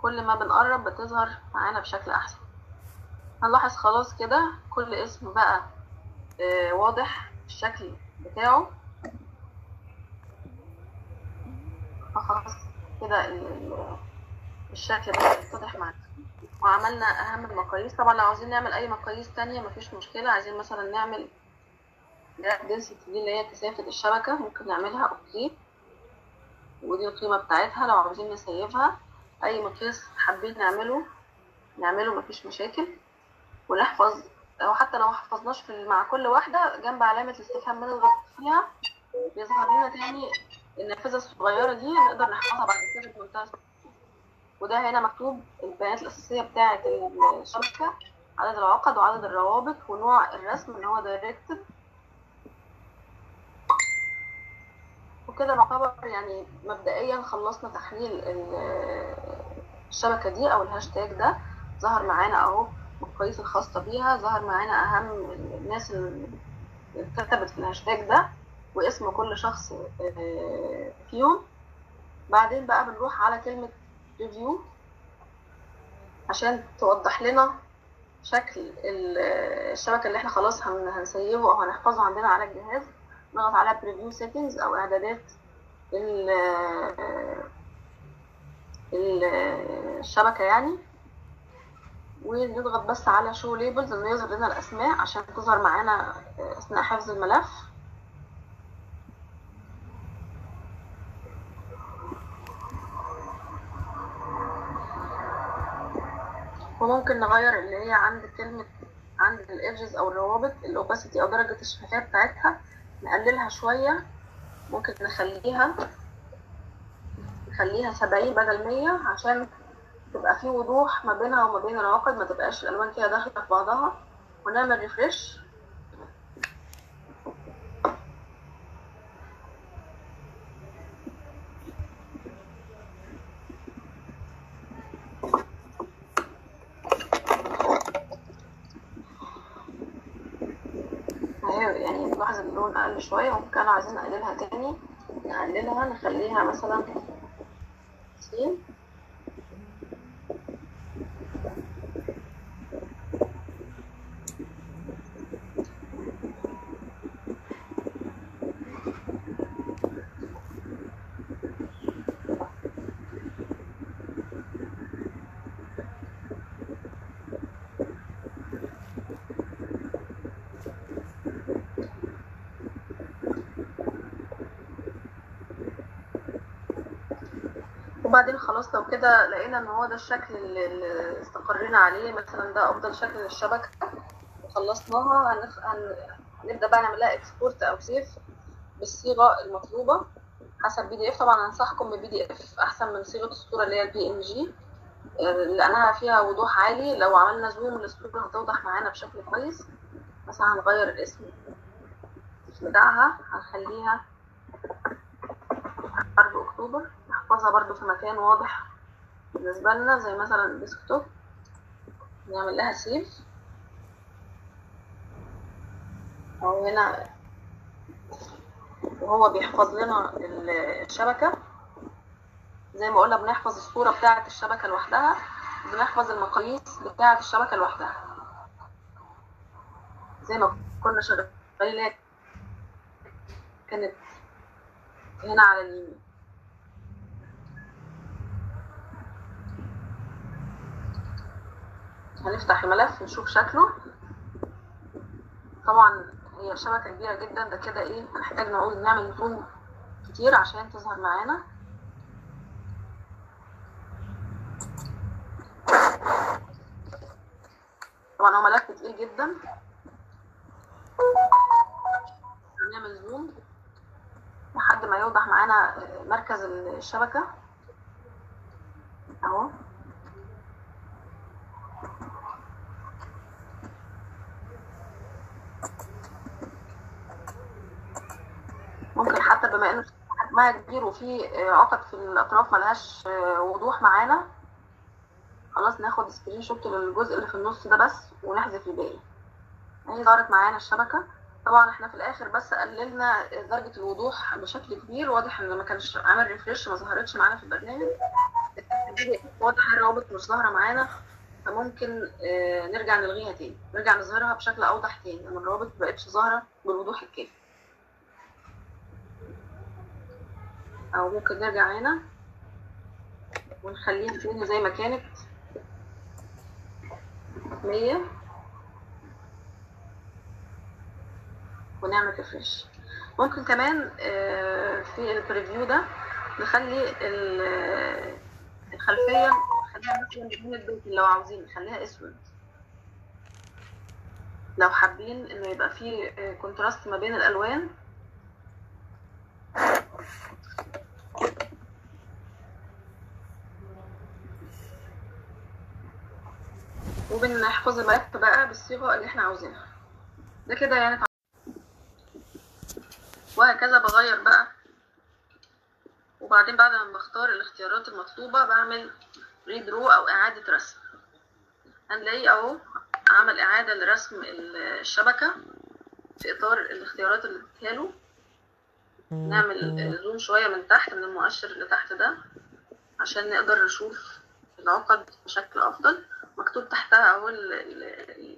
كل ما بنقرب، بتظهر معانا بشكل احسن. هنلاحظ خلاص كده كل اسم بقى واضح الشكل بتاعه، فخلاص كده الشكل بقى يتضح معانا. وعملنا اهم المقاييس. طبعا لو عاوزين نعمل اي مقاييس تانية مفيش مشكله، عايزين مثلا نعمل دنسيتي دي اللي هي كثافه الشبكه، ممكن نعملها اوكي، ودي القيمه بتاعتها. لو عاوزين نسيبها اي مقياس حابين نعمله نعمله مفيش مشاكل، ونحفظ او حتى لو محفظناش في مع كل واحده جنب علامه الاستفهام بنضغط فيها بيظهر لنا تاني النافذه الصغيره دي، نقدر نحفظها بعد كده بمنتهى السهوله. وده هنا مكتوب البيانات الاساسيه بتاعه الشبكه، عدد العقد وعدد الروابط ونوع الرسم اللي هو دايركتد. وكده نعتبر يعني مبدئيا خلصنا تحليل الشبكه دي او الهاشتاج ده، ظهر معانا اهو والقيس الخاصه بيها، ظهر معانا اهم الناس اللي كتبت في الهاشتاج ده واسم كل شخص فيهم. بعدين بقى بنروح على كلمه ريفيو عشان توضح لنا شكل الشبكه اللي احنا خلاص هنسيبه او هنحفظه عندنا على الجهاز. نضغط على بريفيو سيتنجز او اعدادات الشبكه يعني، ونضغط بس على شو ليبلز انه يظهر لنا الاسماء عشان تظهر معانا اثناء حفظ الملف. وممكن نغير اللي هي عند كلمه عند الايدجز او الروابط الاوباسيتي او درجه الشفافيه بتاعتها، نقللها شويه، ممكن نخليها نخليها سبعين بدل مية عشان تبقى في وضوح ما بينها وما بين العقد، ما تبقاش الالوان كده داخله في بعضها. ونعمل ريفريش. يعني نلاحظ اللون اقل شويه، وكان عايزين نقللها تاني، نقللها نخليها مثلا خمسين. وبعدين خلاص لو كده لقينا ان هو ده الشكل اللي استقرينا عليه، مثلا ده افضل شكل للشبكه وخلصناها، هنخ... هن... هنبدا بقى نعمل لها اكسبورت او سيف بالصيغه المطلوبه حسب بي دي اف. طبعا انصحكم ببي دي اف احسن من صيغه الصوره اللي هي البي ام جي لانها فيها وضوح عالي، لو عملنا زوم للصوره هتوضح معانا بشكل كويس. مثلا هنغير الاسم بتاعها، هنخليها أربعة أكتوبر، نحفظها برضو في مكان واضح بالنسبة لنا زي مثلا الديسكتوب. نعمل لها سيف أو هنا، وهو بيحفظ لنا الشبكة. زي ما قلنا بنحفظ الصورة بتاعة الشبكة لوحدها، بنحفظ المقاييس بتاعة الشبكة لوحدها زي ما كنا شغالين كانت هنا على اليمين. هنفتح الملف نشوف شكله. طبعا هي شبكة كبيرة جدا، ده كده ايه هنحتاج نقول نعمل زوم كتير عشان تظهر معانا. طبعا هو ملف تقيل جدا، هنعمل زوم لحد ما يوضح معانا مركز الشبكة اهو. ممكن حتى بما انه حجمها كبير وفي عقد في الاطراف ملهاش وضوح معانا، خلاص ناخد سكرين شوت للجزء اللي في النص ده بس ونحذف الباقي. اهي ظهرت معانا الشبكة. طبعا احنا في الاخر بس قللنا درجه الوضوح بشكل كبير، واضح ان ما كانش عامل ريفريش، ما ظهرتش معانا في البرنامج، واضح الروابط مش ظاهره معانا، فممكن اه نرجع نلغيها تاني، نرجع نظهرها بشكل اوضح تاني لان الروابط ما بقتش ظاهره بالوضوح الكافي. او ممكن نرجع هنا ونخليها فين زي ما كانت مية، ونعمل ريفريش. ممكن كمان في البريفيو ده نخلي الخلفيه نخليها مثلا لون البيت لو عاوزين نخليها اسود، لو حابين انه يبقى فيه كونتراست ما بين الالوان. وبنحفظ الملف بقى بالصيغه اللي احنا عاوزينها ده كده يعني. وهكذا بغير بقى، وبعدين بعد ما بختار الاختيارات المطلوبة بعمل ريدرو أو إعادة رسم. هنلاقي اهو عمل اعاده لرسم الشبكه في اطار الاختيارات اللي اديتها له. نعمل زوم شويه من تحت من المؤشر اللي تحت ده عشان نقدر نشوف العقد بشكل افضل. مكتوب تحتها اهو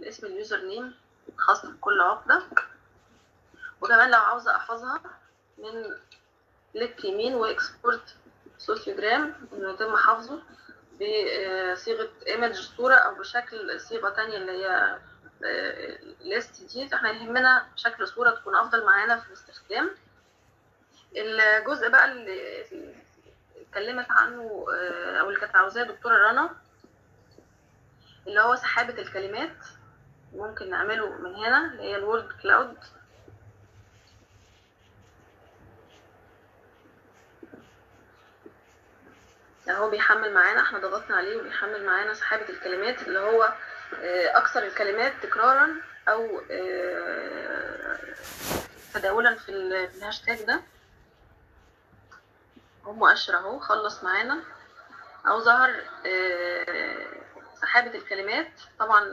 اسم اليوزر نيم الخاص بكل عقده، وكمان لو عاوزه احفظها من كليك يمين واكسبورت سوسيوجرام انه يتم حفظه بصيغه ايمج صوره او بشكل صيغه ثانيه اللي هي ليست دي. احنا يهمنا شكل صوره تكون افضل معانا في الاستخدام. الجزء بقى اللي اتكلمت عنه او اللي كانت عاوزاه دكتوره رنا اللي هو سحابه الكلمات، ممكن نعمله من هنا اللي هي الورد كلاود. اهو بيحمل معانا، احنا ضغطنا عليه وبيحمل معانا سحابه الكلمات اللي هو اكثر الكلمات تكرارا او تداولا في الهاشتاج ده. هو مؤشر اهو خلص معانا او ظهر سحابه الكلمات. طبعا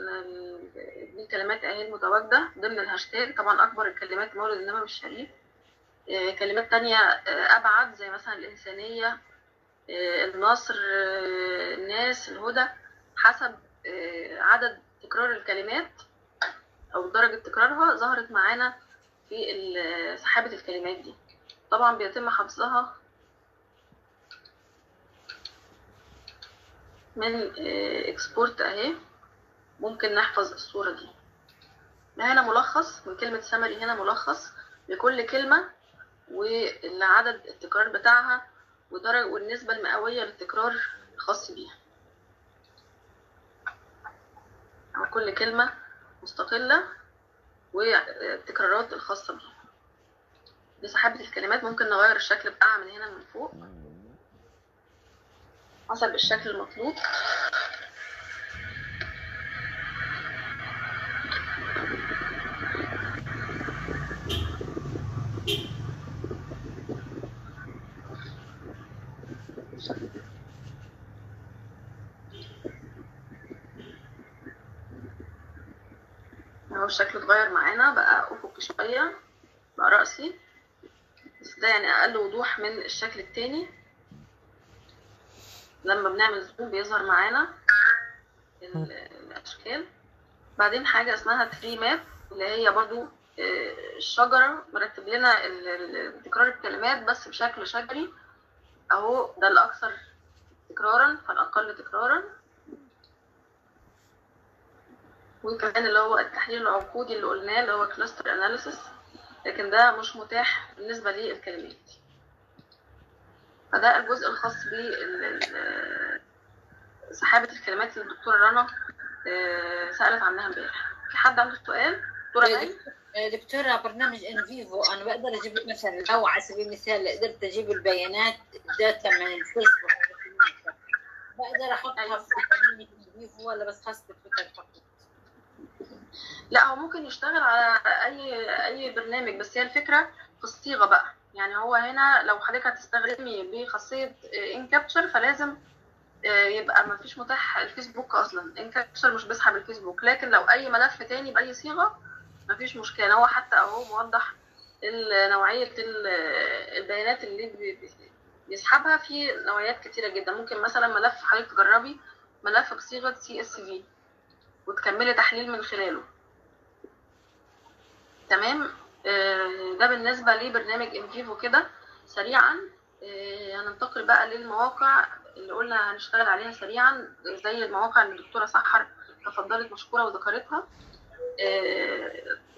دي الكلمات اهي المتواجده ضمن الهاشتاج، طبعا اكبر الكلمات المورد انما مش شريف. كلمات تانية ابعد زي مثلا الانسانيه، النصر، الناس، الهدى، حسب عدد تكرار الكلمات او درجه تكرارها ظهرت معانا في سحابه الكلمات دي. طبعا بيتم حفظها من اكسبورت اهي، ممكن نحفظ الصوره دي. هنا ملخص من كلمه سمري، هنا ملخص لكل كلمه والعدد التكرار بتاعها ودرجه والنسبه المئويه للتكرار الخاص بيها. على كل كلمه مستقله والتكرارات الخاصه بيها. دي سحابه الكلمات، ممكن نغير الشكل بتاعها من هنا من فوق حسب الشكل المطلوب. اهو الشكل اتغير معانا، بقى افقي شويه، بقى راسي، بس ده يعني اقل وضوح من الشكل التاني. لما بنعمل زوم بيظهر معانا الاشكال. بعدين حاجه اسمها تري ماب اللي هي برضو الشجره، مرتب لنا تكرار الكلمات بس بشكل شجري. اهو ده الاكثر تكرارا فالاقل تكرارا، وكمان اللي هو التحليل العقودي اللي قلناه اللي هو كلاستر اناليسيس، لكن ده مش متاح بالنسبه للكلمات. فده الجزء الخاص بسحابه الكلمات اللي الدكتوره رنا سالت عنها امبارح. في حد عنده سؤال؟ دكتوره دكتوره برنامج انفيفو انا بقدر اجيب مثلا لو على سبيل المثال قدرت اجيب البيانات داتا من الفيسبوك بقدر احطها في برنامج انفيفو ولا بس خاص بتويتر فقط؟ لا هو ممكن يشتغل على اي اي برنامج، بس هي الفكره في الصيغه بقى. يعني هو هنا لو حضرتك هتستخدمي بخاصيه انكابتشر فلازم يبقى ما فيش متاح الفيسبوك اصلا، انكابتشر مش بيسحب الفيسبوك، لكن لو اي ملف تاني باي صيغه ما فيش مشكله. هو حتى اهو موضح نوعيه البيانات اللي بيسحبها، في نوعيات كتيره جدا. ممكن مثلا ملف حضرتك تجربي ملف بصيغه سي اس في وتكملي تحليل من خلاله، تمام؟ ده بالنسبه لبرنامج انفيفو كده سريعا. هننتقل بقى للمواقع اللي قلنا هنشتغل عليها سريعا، زي المواقع اللي الدكتوره سحر تفضلت مشكوره وذكرتها.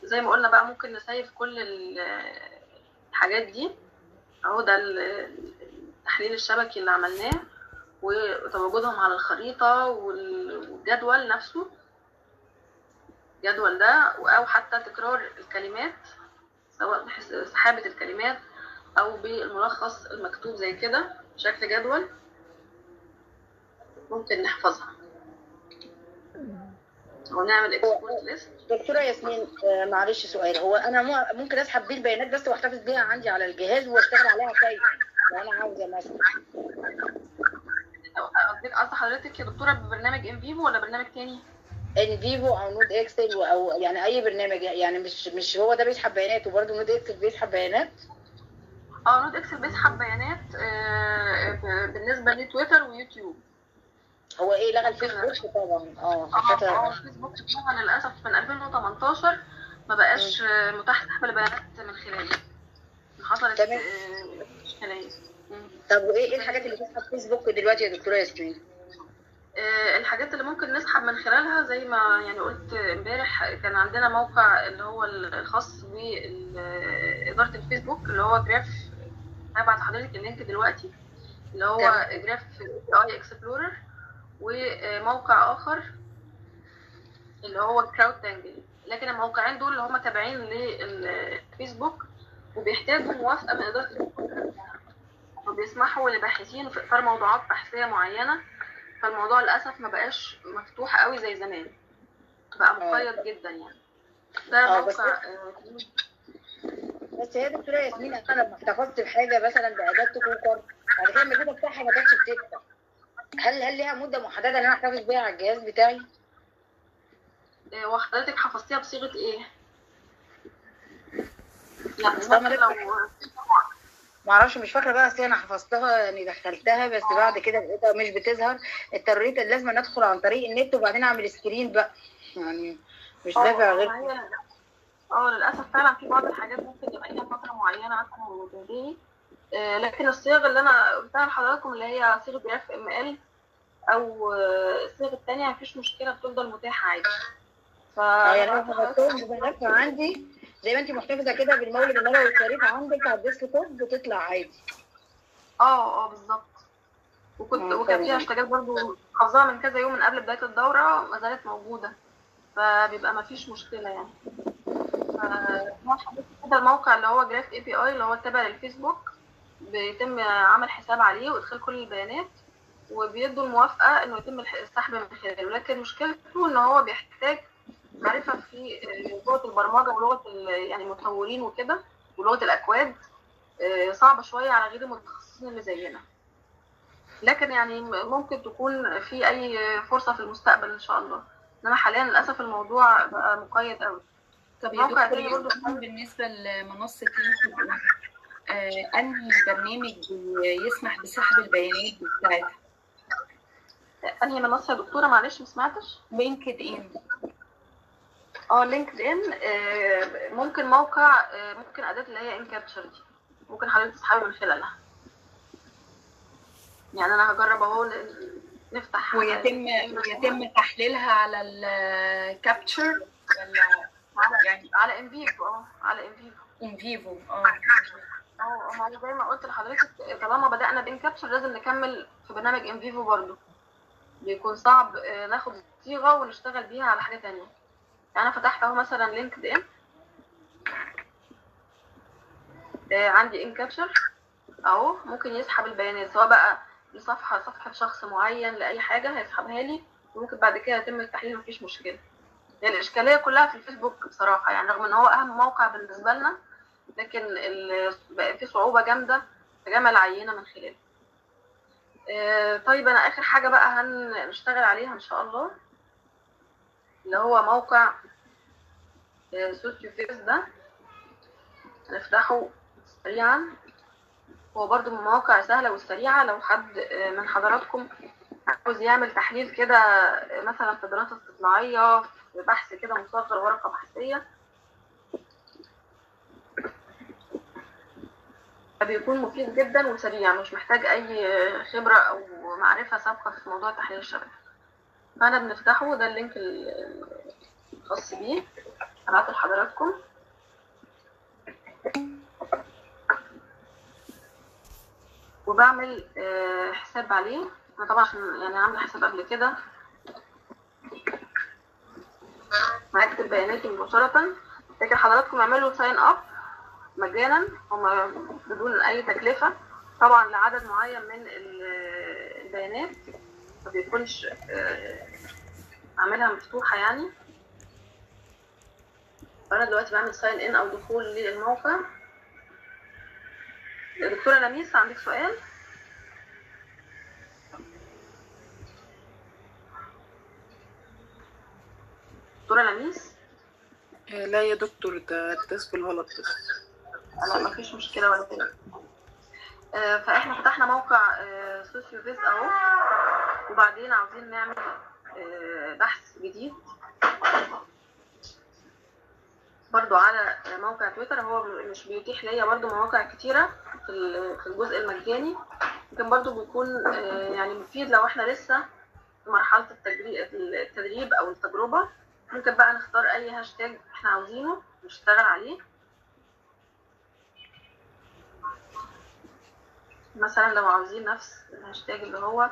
زي ما قلنا بقى ممكن نسيف كل الحاجات دي. اهو ده التحليل الشبكي اللي عملناه وتواجدهم على الخريطه والجدول نفسه، الجدول ده، او حتى تكرار الكلمات سواء بسحابه الكلمات او بالملخص المكتوب زي كده بشكل جدول ممكن نحفظها ونعمل اكسبورت ليست. دكتوره ياسمين معلش سؤال، هو انا ممكن اسحب بيه البيانات بس واحتفظ بيها عندي على الجهاز واشتغل عليها كيف لو انا عاوزه مثلا؟ قصدك حضرتك يا دكتوره ببرنامج انفيفو ولا برنامج تاني؟ انفيفو او نود اكسل او يعني اي برنامج، يعني مش مش هو ده بيسحب بيانات وبرده نود اكسل بيسحب بيانات؟ اه نود اكسل بيسحب بيانات آه بالنسبه لتويتر ويوتيوب. هو ايه لغى الفيسبوك طبعا. اه اه الفيسبوك طبعا للاسف من ألفين وتمنتاشر ما بقاش م. متاح سحب البيانات من خلاله. حصلت خلايا. طب وايه ايه الحاجات اللي بتسحب فيسبوك دلوقتي يا دكتوره ياسمين؟ الحاجات اللي ممكن نسحب من خلالها زي ما يعني قلت امبارح كان عندنا موقع اللي هو الخاص بإدارة الفيسبوك اللي هو جراف، هبعت لحضرتك اللينك دلوقتي، اللي هو جراف اي اكسبلورر، وموقع اخر اللي هو CrowdTangle. لكن الموقعين دول اللي هم تابعين للفيسبوك وبيحتاجوا موافقة من إدارة الفيسبوك وبيسمحوا لباحثين في اطار موضوعات بحثية معينة، فالموضوع للاسف ما بقاش مفتوح قوي زي زمان، بقى مقيد جدا يعني. ده موقع بس يا دكتوره ياسمين انا لما احتفظت بحاجه مثلا باداه كوكر بعد كده المدة بتاعها ما كانتش بتفتح، هل هل ليها مده محدده ان انا احتفظ بيها على الجهاز بتاعي؟ وحضرتك حفظتيها بصيغه ايه؟ يعني ممكن لو معرفش، مش فاكره بقى، اصل انا حفظتها يعني دخلتها بس بعد كده لقيتها مش بتظهر. اضطريت لازم ادخل عن طريق النت وبعدين اعمل سكرين بقى، يعني مش دافع غير اه للاسف فعلا في بعض الحاجات ممكن يبقى ليها فتره معينه عشان وجودي. آه لكن الصيغه اللي انا قلتها لحضراتكم اللي هي صيغه جراف ام ال او الصيغه الثانيه مفيش مشكله، بتفضل متاحه عادي. ف يعني انا حفظتهم عندي زي ما انت محتفظه كده بالمولد الملوي الشريف عندك على الديسك توب بتطلع عادي. اه اه بالظبط. وكنت وكان فيها اشتغال برضو حافظاها من كذا يوم من قبل بدايه الدوره ما زالت موجوده، فبيبقى ما فيش مشكله يعني. كده الموقع اللي هو جراف اي بي اي اللي هو تابع للفيسبوك بيتم عمل حساب عليه وادخال كل البيانات وبيدوا الموافقه انه يتم السحب من خلاله، لكن مشكلته ان هو بيحتاج معرفه في لغه البرمجه ولغه يعني المطورين وكده ولغه الاكواد، صعبه شويه على غير المتخصصين اللي زينا. لكن يعني ممكن تكون في اي فرصه في المستقبل ان شاء الله، انما حاليا للاسف الموضوع بقى مقيد قوي. طب الموقع تاني برضه بالنسبه لمنصه يوتيوب، آه انهي برنامج يسمح بسحب البيانات بتاعتها؟ انهي منصه يا دكتوره؟ معلش ما سمعتش. لينكد ان. اه لينكد ان ممكن موقع، ممكن اداه اللي هي ان كابتشر دي ممكن حضرتك تسحبي من خلالها. يعني انا هجرب اهو نفتح ويتم ويتم تحليلها على الكابتشر ولا يعني على انفيفو. اه على انفيفو انفيفو اه اه زي ما قلت لحضرتك طالما بدانا بان كابتشر لازم نكمل في برنامج انفيفو برضه، بيكون صعب ناخد صيغه ونشتغل بيها على حاجه ثانيه. انا فتحت اهو مثلا لينكد ان، آه عندي ان كابتشر اهو، ممكن يسحب البيانات سواء بقى لصفحه صفحه شخص معين لاي حاجه هيسحبها لي، وممكن بعد كده يتم التحليل مفيش مشكله. يعني الاشكاليه كلها في الفيسبوك بصراحه، يعني رغم ان هو اهم موقع بالنسبه لنا لكن بقى في صعوبه جامده في جمع العينه من خلاله. آه طيب انا اخر حاجه بقى هنشتغل عليها ان شاء الله اللي هو موقع سوسيوفيستر، ده هنفتحه سريعا. هو برضو من المواقع سهله وسريعه، لو حد من حضراتكم عاوز يعمل تحليل كده مثلا في دراسه استطلاعيه في بحث كده مصغر ورقه بحثيه، بيكون مفيد جدا وسريع مش محتاج اي خبره او معرفه سابقه في موضوع تحليل الشبكه. فانا بنفتحه، ده اللينك الخاص بيه هبعته لحضراتكم. وبعمل حساب عليه، انا طبعا عشان يعني عامله حساب قبل كده هكتب بياناتي مباشره. لكن حضراتكم اعملوا ساين اب مجانا هما بدون اي تكلفه طبعا لعدد معين من البيانات ما بيكونش عاملها مفتوحه يعني. فانا دلوقتي بعمل ساين ان او دخول للموقع. دكتوره لميس عندك سؤال؟ دكتورة لميس؟ لا يا دكتور، ده التاس بالغلط بس. لا مفيش مشكلة ولا تاني. آه فاحنا فتحنا موقع آه سوسيو فيس اهو، وبعدين عاوزين نعمل آه بحث جديد برضو على موقع تويتر. هو مش بيتيح ليا برضو مواقع كتيرة في الجزء المجاني، لكن برضو بيكون آه يعني مفيد لو احنا لسه في مرحلة التدريب او التجربة. ممكن بقى نختار اي هاشتاج احنا عاوزينه نشتغل عليه. مثلا لو عاوزين نفس الهاشتاج اللي هو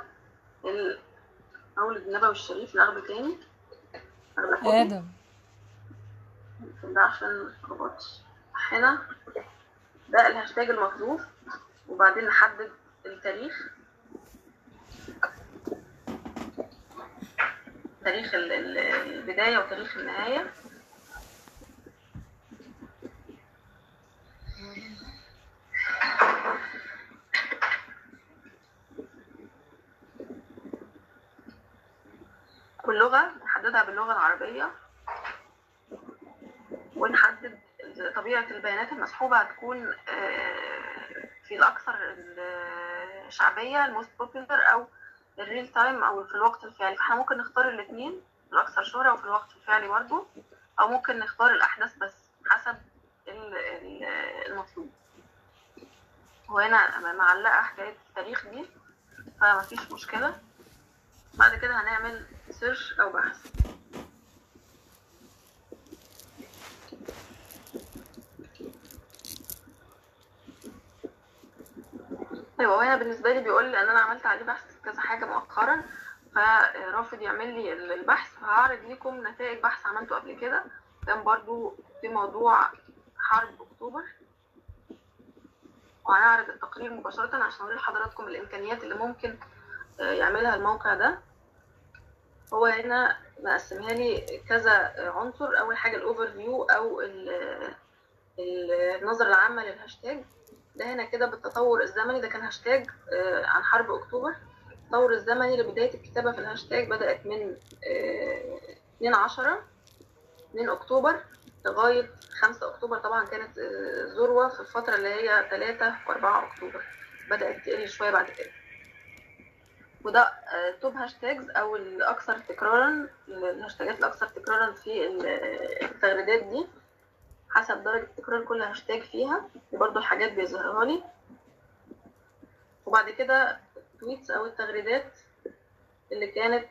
المولد النبوي الشريف ناخده تاني، ناخده ادم ده عشان متلخبطش. هنا ده الهاشتاج المطلوب، وبعدين نحدد التاريخ، تاريخ البداية وتاريخ النهاية. كل لغة نحددها باللغة العربية، ونحدد طبيعة البيانات المسحوبة هتكون في الأكثر الشعبية الموست بوبيلر أو الريل تايم أو في الوقت الفعلي. فاحنا ممكن نختار الاثنين، الأكثر شهرة وفي الوقت الفعلي برضه، أو ممكن نختار الأحداث بس حسب المطلوب. وهنا معلقة حكاية التاريخ دي فمفيش مشكلة. بعد كده هنعمل سيرش أو بحث. ايوه، وهنا بالنسبه لي بيقول لي ان انا عملت عليه بحث كذا حاجه مؤخرا، فرافض يعمل لي البحث. فهعرض لكم نتائج بحث عملته قبل كده، كان برضو في موضوع حرب اكتوبر، وهنعرض التقرير مباشره عشان اوري لحضراتكم الامكانيات اللي ممكن يعملها الموقع ده. هو هنا مقسمها لي كذا عنصر. اول حاجه الاوفر فيو او النظره العامه للهاشتاج ده، هنا كده بالتطور الزمني. ده كان هاشتاج آه عن حرب اكتوبر. التطور الزمني لبدايه الكتابه في الهاشتاج بدات من آه اتنين عشرة اتنين اكتوبر لغايه خمسة اكتوبر. طبعا كانت آه ذروه في الفتره اللي هي تلاتة واربعة اكتوبر، بدات تقل شويه بعد كده. وده آه توب هاشتاجز او الاكثر تكرارا، الهاشتاجات الاكثر تكرارا في التغريدات دي حسب درجة تكرار كل هاشتاج فيها. وبرضه الحاجات بيظهرها لي. وبعد كده التويتس أو التغريدات اللي كانت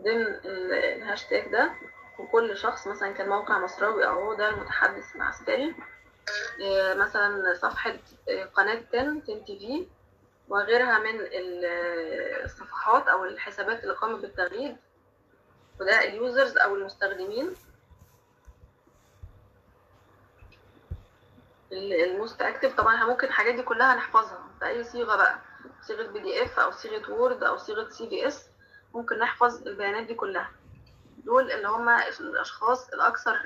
ضمن الهاشتاج ده، وكل شخص مثلا كان موقع مصراوي أو هو ده المتحدث العسكري، مثلا صفحة قناة عشرة تي في وغيرها من الصفحات أو الحسابات اللي قامت بالتغريد. وده اليوزرز أو المستخدمين، الموست اكتف. طبعا احنا ممكن الحاجات دي كلها نحفظها باي صيغه بقى، صيغه بي دي اف او صيغه وورد او صيغه سي في اس، ممكن نحفظ البيانات دي كلها. دول اللي هم الاشخاص الاكثر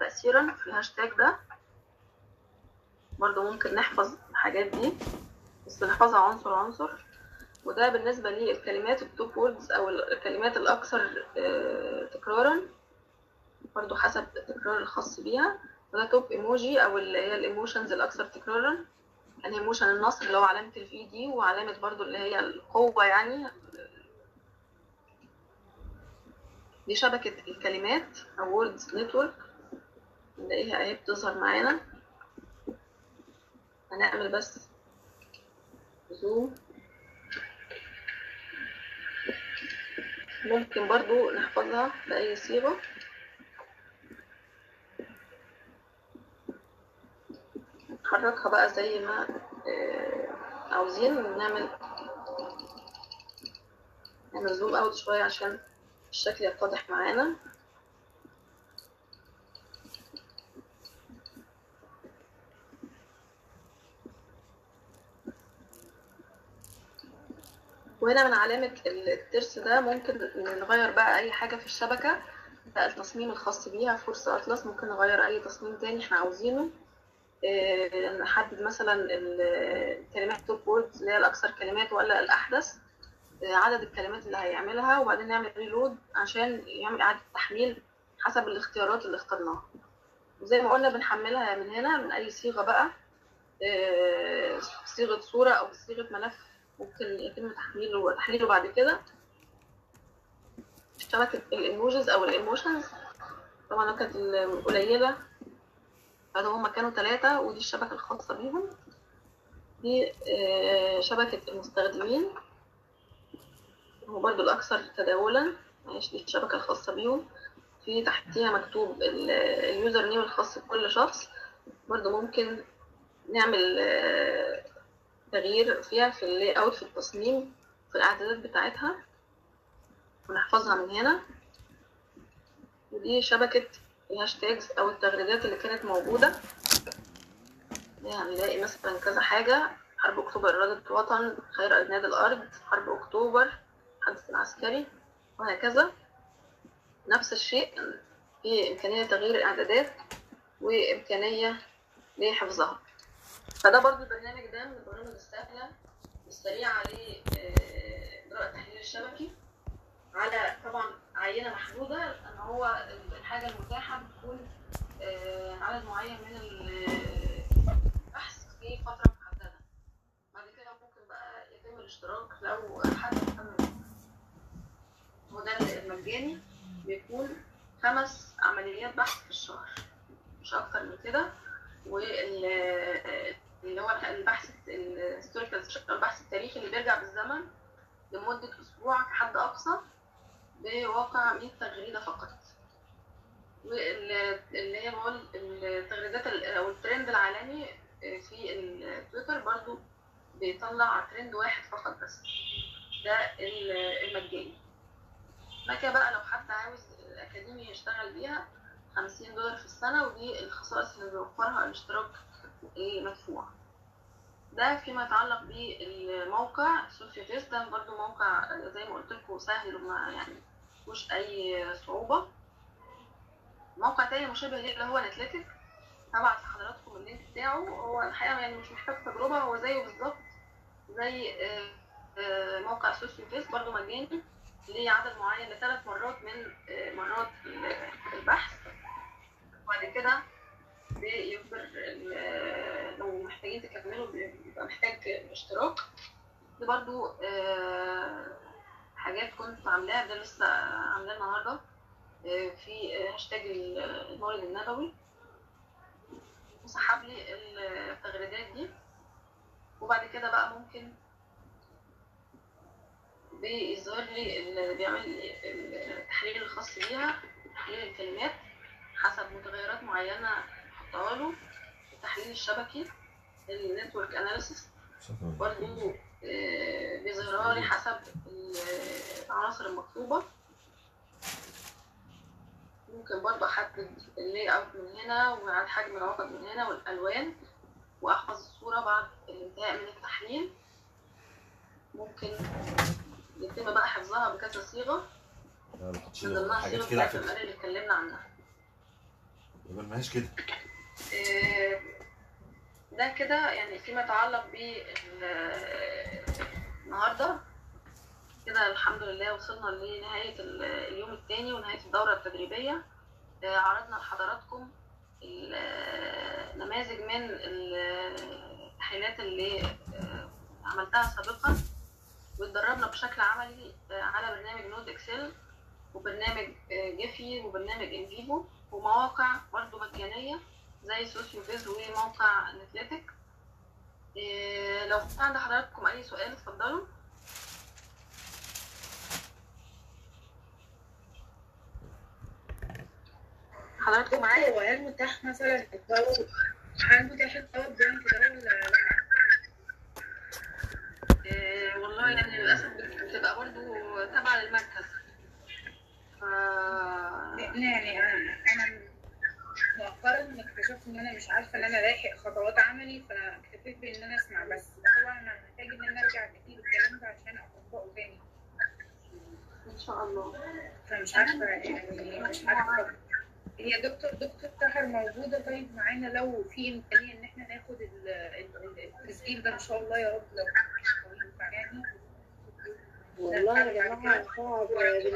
تاثيرا في الهاشتاج ده. برضو ممكن نحفظ الحاجات دي بس نحفظها عنصر عنصر. وده بالنسبه للكلمات التوب ووردز او الكلمات الاكثر تكرارا، برضو حسب التكرار الخاص بيها. وده توب ايموجي او اللي هي الايموشنز الاكثر تكرارا، يعني ايموشن النصر اللي هو علامه الفي دي، وعلامه برضو اللي هي القوه. يعني دي شبكه الكلمات او ووردز نتورك، نلاقيها اهي بتظهر معانا. هنعمل بس زوم. ممكن برضو نحفظها باي صيغه. نحركها بقى زي ما عاوزين. نعمل نعمل زوم اوت شويه عشان الشكل يتضح معانا. وهنا من علامه الترس ده ممكن نغير بقى اي حاجه في الشبكه، التصميم الخاص بيها. فورس أطلس ممكن نغير اي تصميم تاني احنا عاوزينه. نحدد مثلا الكلمات توب ووردز اللي هي الاكثر كلمات ولا الاحدث، عدد الكلمات اللي هيعملها، وبعدين نعمل ريلود عشان يعمل اعاده تحميل حسب الاختيارات اللي اخترناها. وزي ما قلنا بنحملها من هنا من اي صيغه بقى، صيغه صوره او صيغه ملف ممكن يتم تحميله وتحليله بعد كده. اشتركت الايموجيز او الايموشنز طبعا كانت قليله، هذا هما كانوا ثلاثه، ودي الشبكه الخاصه بيهم، دي شبكه المستخدمين هو برضو الاكثر تداولا، معلش دي الشبكه الخاصه بيهم، في تحتيها مكتوب اليوزر نيم الخاص بكل شخص، برضو ممكن نعمل تغيير فيها في اللاي اوت في التصميم في الاعدادات بتاعتها ونحفظها من هنا. ودي شبكة الهاشتاجز أو التغريدات اللي كانت موجودة، هنلاقي يعني مثلا كذا حاجة: حرب أكتوبر إرادة الوطن، خير أجناد الأرض، حرب أكتوبر، الحدث العسكري، وهكذا. نفس الشيء في إمكانية تغيير الإعدادات وإمكانية لحفظها. فده برضو البرنامج ده من البرامج السهلة والسريعة لإجراء التحليل الشبكي على طبعا عينه محدوده، لان هو الحاجه المتاحه بتكون عدد معين من البحث في فتره محدده. بعد كده ممكن بقى يتم الاشتراك لو حد مهتم. هو ده المجاني، بيكون خمس عمليات بحث في الشهر مش اكتر من كده، واللي هو البحث الهيستوريكال البحث التاريخي اللي بيرجع بالزمن لمده اسبوع كحد اقصى بواقع مية تغريده فقط. واللي هي التغريدات او الترند العالمي في التويتر برضو بيطلع ترند واحد فقط بس، ده المجاني. مكا بقى لو حد عاوز الاكاديمي يشتغل بيها خمسين دولار في السنه، ودي الخصائص اللي بيوفرها الاشتراك المدفوع. ده فيما يتعلق بالموقع سوسيوفيستر، ده برضو موقع زي ما قلت لكم سهل وما يعني مفيهوش اي صعوبه. موقع تاني مشابه ليه اللي هو نتلاتيك، هبعت لحضراتكم اللينك بتاعه، هو الحقيقه يعني مش محتاج تجربه، هو زيه بالظبط زي موقع سوسيوفيستر، برضو مجاني ليه عدد معين لثلاث مرات من مرات البحث، وبعد كده بيجبر لو محتاجين تكملوا بيبقى محتاج اشتراك. دي برضو حاجات كنت عاملاها، ده لسه عاملاه النهارده في هاشتاج المولد النبوي، وسحب لي التغريدات دي. وبعد كده بقى ممكن بيظهر لي بيعمل التحليل الخاص بيها، تحليل الكلمات حسب متغيرات معينه حطها له، التحليل الشبكي النتورك اناليسيس برضو بيظهرها لي حسب العناصر المطلوبه. ممكن برضو احدد اللاي اوت من هنا وعلى حجم العقد من هنا والالوان، واحفظ الصوره بعد الانتهاء من التحليل. ممكن يتم بقى حفظها بكذا صيغه من ضمنها صيغه بتاعت الامال اللي اتكلمنا عنها. يبقى ماهيش كده. ده كده يعني فيما يتعلق بالنهارده كده. الحمد لله وصلنا لنهايه اليوم الثاني ونهايه الدوره التدريبيه. عرضنا لحضراتكم نماذج من التحليلات اللي عملتها سابقا، واتدربنا بشكل عملي على برنامج نود اكسل وبرنامج جيفي وبرنامج انفيفو، ومواقع برضو مجانية زي سوسيوفيز وموقع نتلاتيك. إيه لو في عند حضراتكم أي سؤال اتفضلوا. حضراتكم معايا؟ هو هل متاح مثلا الطلب، هل متاح الطلب ده ولا إيه؟ والله يعني للأسف بتبقى برضو تابعة للمركز. يعني انا مؤخرا اكتشفت ان انا مش عارفه ان انا لاحق خطوات عملي، فاكتفيت بان انا اسمع بس. طبعا انا محتاج ان انا ارجع كتير الكلام ده عشان اطبقه تاني ان شاء الله. فمش عارفه يعني مش عارفه هي دكتور دكتور سحر موجوده طيب معانا لو في امكانيه ان احنا ناخد التسجيل ده ان شاء الله يا رب لو ينفع يعني. والله يا جماعه صعب